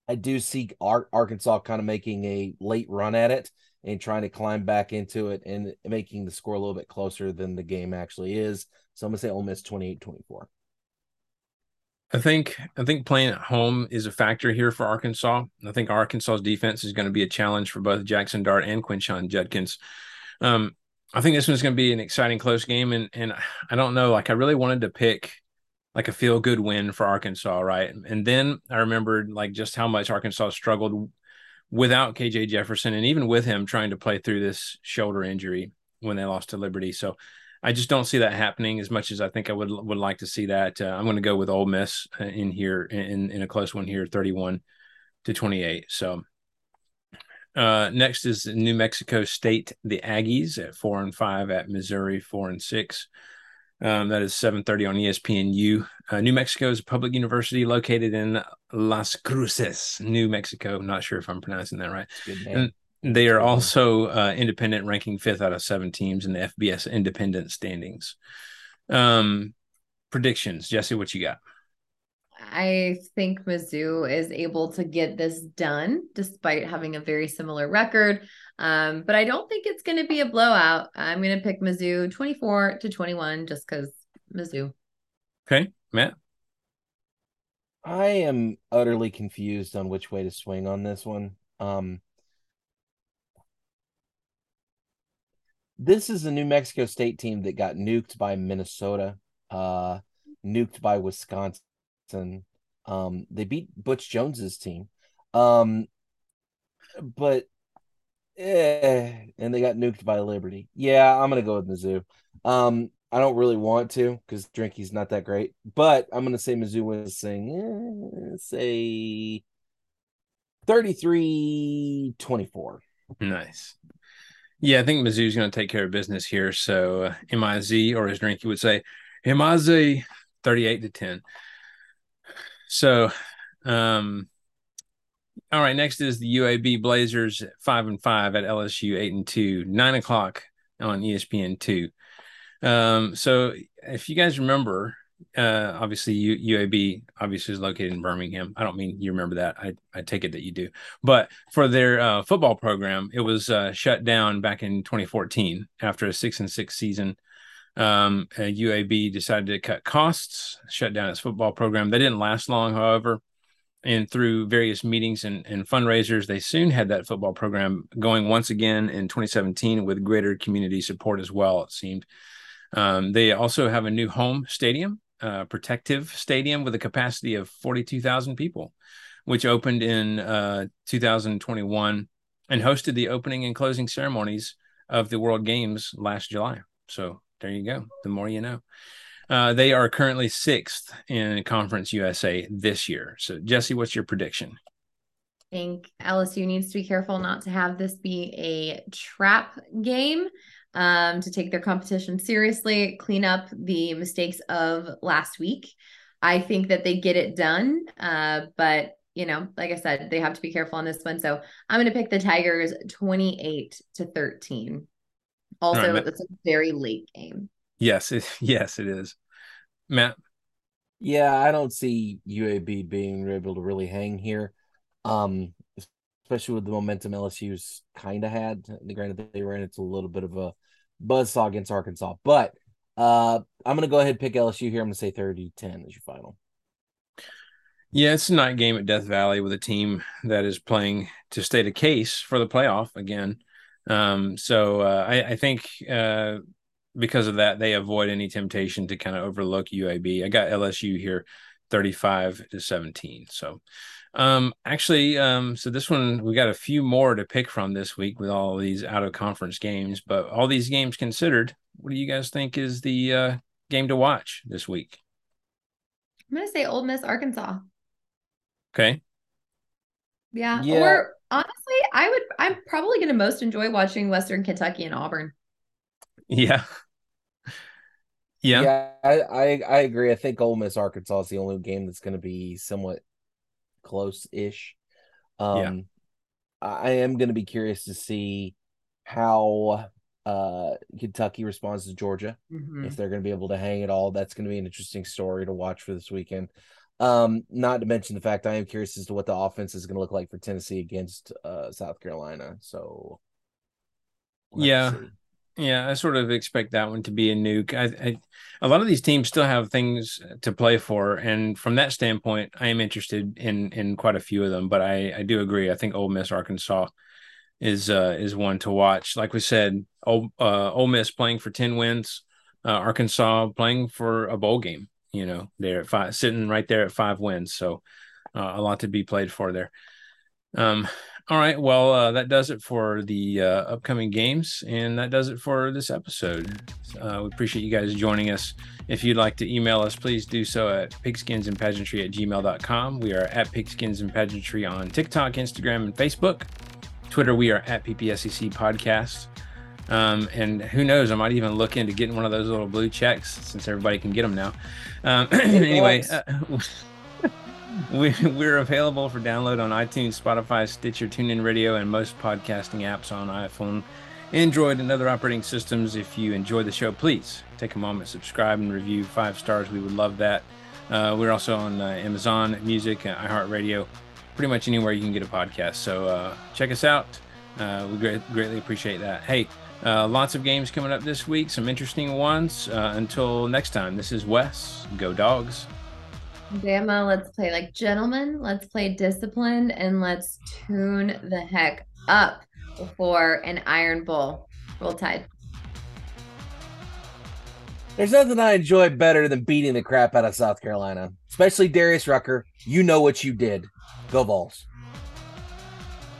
I do see Ar- Arkansas kind of making a late run at it and trying to climb back into it and making the score a little bit closer than the game actually is. So I'm going to say Ole Miss twenty-eight twenty-four. I think I think playing at home is a factor here for Arkansas. I think Arkansas's defense is going to be a challenge for both Jackson Dart and Quinshon Judkins. Um, I think this one's going to be an exciting close game, and and I don't know, like I really wanted to pick like a feel-good win for Arkansas, right? And then I remembered like just how much Arkansas struggled without K J Jefferson and even with him trying to play through this shoulder injury when they lost to Liberty. So I just don't see that happening as much as I think I would would like to see that. Uh, I'm going to go with Ole Miss in here in, in a close one here, thirty-one to twenty-eight. So uh, next is New Mexico State, the Aggies at four and five at Missouri, four and six. Um, that is seven thirty on E S P N U. Uh, New Mexico is a public university located in Las Cruces, New Mexico. I'm not sure if I'm pronouncing that right. And they are also uh, independent, ranking fifth out of seven teams in the F B S independent standings. Um, predictions. Jesse, what you got? I think Mizzou is able to get this done despite having a very similar record. Um, but I don't think it's going to be a blowout. I'm going to pick Mizzou twenty-four to twenty-one just because Mizzou. Okay, Matt? I am utterly confused on which way to swing on this one. Um, this is a New Mexico State team that got nuked by Minnesota, uh, nuked by Wisconsin. And um, they beat Butch Jones's team, um, but eh, and they got nuked by Liberty. Yeah, I'm gonna go with Mizzou. Um, I don't really want to because Drinky's not that great, but I'm gonna say Mizzou wins. Saying eh, say thirty-three twenty-four. Nice. Yeah, I think Mizzou's gonna take care of business here. So uh, M I Z, or as Drinky would say, M I Z, thirty-eight to ten. So, um, all right, next is the U A B Blazers, five and five at L S U, eight and two, nine o'clock on E S P N two. Um, so if you guys remember, uh, obviously U- UAB obviously is located in Birmingham. I don't mean you remember that. I, I take it that you do. But for their uh, football program, it was uh, shut down back in twenty fourteen after a six and six season. Um, U A B decided to cut costs, shut down its football program. They didn't last long, however, and through various meetings and, and fundraisers, they soon had that football program going once again in twenty seventeen with greater community support as well, it seemed. Um, they also have a new home stadium, uh, Protective Stadium, with a capacity of forty-two thousand people, which opened in uh, two thousand twenty-one and hosted the opening and closing ceremonies of the World Games last July. So there you go. The more you know. Uh, they are currently sixth in Conference U S A this year. So, Jesse, what's your prediction? I think L S U needs to be careful not to have this be a trap game, um, to take their competition seriously, clean up the mistakes of last week. I think that they get it done, uh, but, you know, like I said, they have to be careful on this one. So I'm going to pick the Tigers twenty-eight to thirteen. Also, right, it's a very late game. Yes, it, yes, it is. Matt? Yeah, I don't see U A B being able to really hang here, um, especially with the momentum L S U's kind of had. Granted, they ran into a little bit of a buzzsaw against Arkansas. But uh, I'm going to go ahead and pick L S U here. I'm going to say thirty ten is your final. Yeah, it's a night game at Death Valley with a team that is playing to state a case for the playoff again. Um, so uh, I, I think uh, because of that, they avoid any temptation to kind of overlook U A B. I got L S U here, thirty-five to seventeen. So um, actually, um, so this one, we got a few more to pick from this week with all these out of conference games, but all these games considered, what do you guys think is the uh, game to watch this week? I'm going to say Ole Miss, Arkansas. Okay. Yeah. yeah. Or Honestly, I would. I'm probably going to most enjoy watching Western Kentucky and Auburn. Yeah. Yeah, yeah, I, I I agree. I think Ole Miss Arkansas is the only game that's going to be somewhat close-ish. Um, yeah. I am going to be curious to see how uh, Kentucky responds to Georgia. Mm-hmm. If they're going to be able to hang at all, that's going to be an interesting story to watch for this weekend. Um, not to mention the fact I am curious as to what the offense is going to look like for Tennessee against uh, South Carolina. So, yeah. See. Yeah, I sort of expect that one to be a nuke. I, I, a lot of these teams still have things to play for, and from that standpoint, I am interested in in quite a few of them. But I, I do agree. I think Ole Miss Arkansas is uh, is one to watch. Like we said, Ole, uh, Ole Miss playing for ten wins, uh, Arkansas playing for a bowl game. You know, they're at five, sitting right there at five wins, so uh, a lot to be played for there. Um. All right, well, uh, that does it for the uh, upcoming games, and that does it for this episode. Uh, we appreciate you guys joining us. If you'd like to email us, please do so at pigskins and pageantry at gmail dot com. We are at Pigskins and Pageantry on TikTok, Instagram, and Facebook. Twitter, we are at P P S E C Podcast. Um, and who knows, I might even look into getting one of those little blue checks since everybody can get them now. Um, anyway... Uh, We, we're available for download on iTunes, Spotify, Stitcher, TuneIn Radio, and most podcasting apps on iPhone, Android, and other operating systems. If you enjoy the show, please take a moment, subscribe, and review five stars. We would love that. Uh, we're also on uh, Amazon Music, uh, iHeartRadio, pretty much anywhere you can get a podcast. So uh, check us out. Uh, we great, greatly appreciate that. Hey, uh, lots of games coming up this week, some interesting ones. Uh, until next time, this is Wes. Go Dogs. Bama, let's play like gentlemen, let's play disciplined, and let's tune the heck up before an Iron Bowl. Roll Tide. There's nothing I enjoy better than beating the crap out of South Carolina, especially Darius Rucker. You know what you did. Go Vols.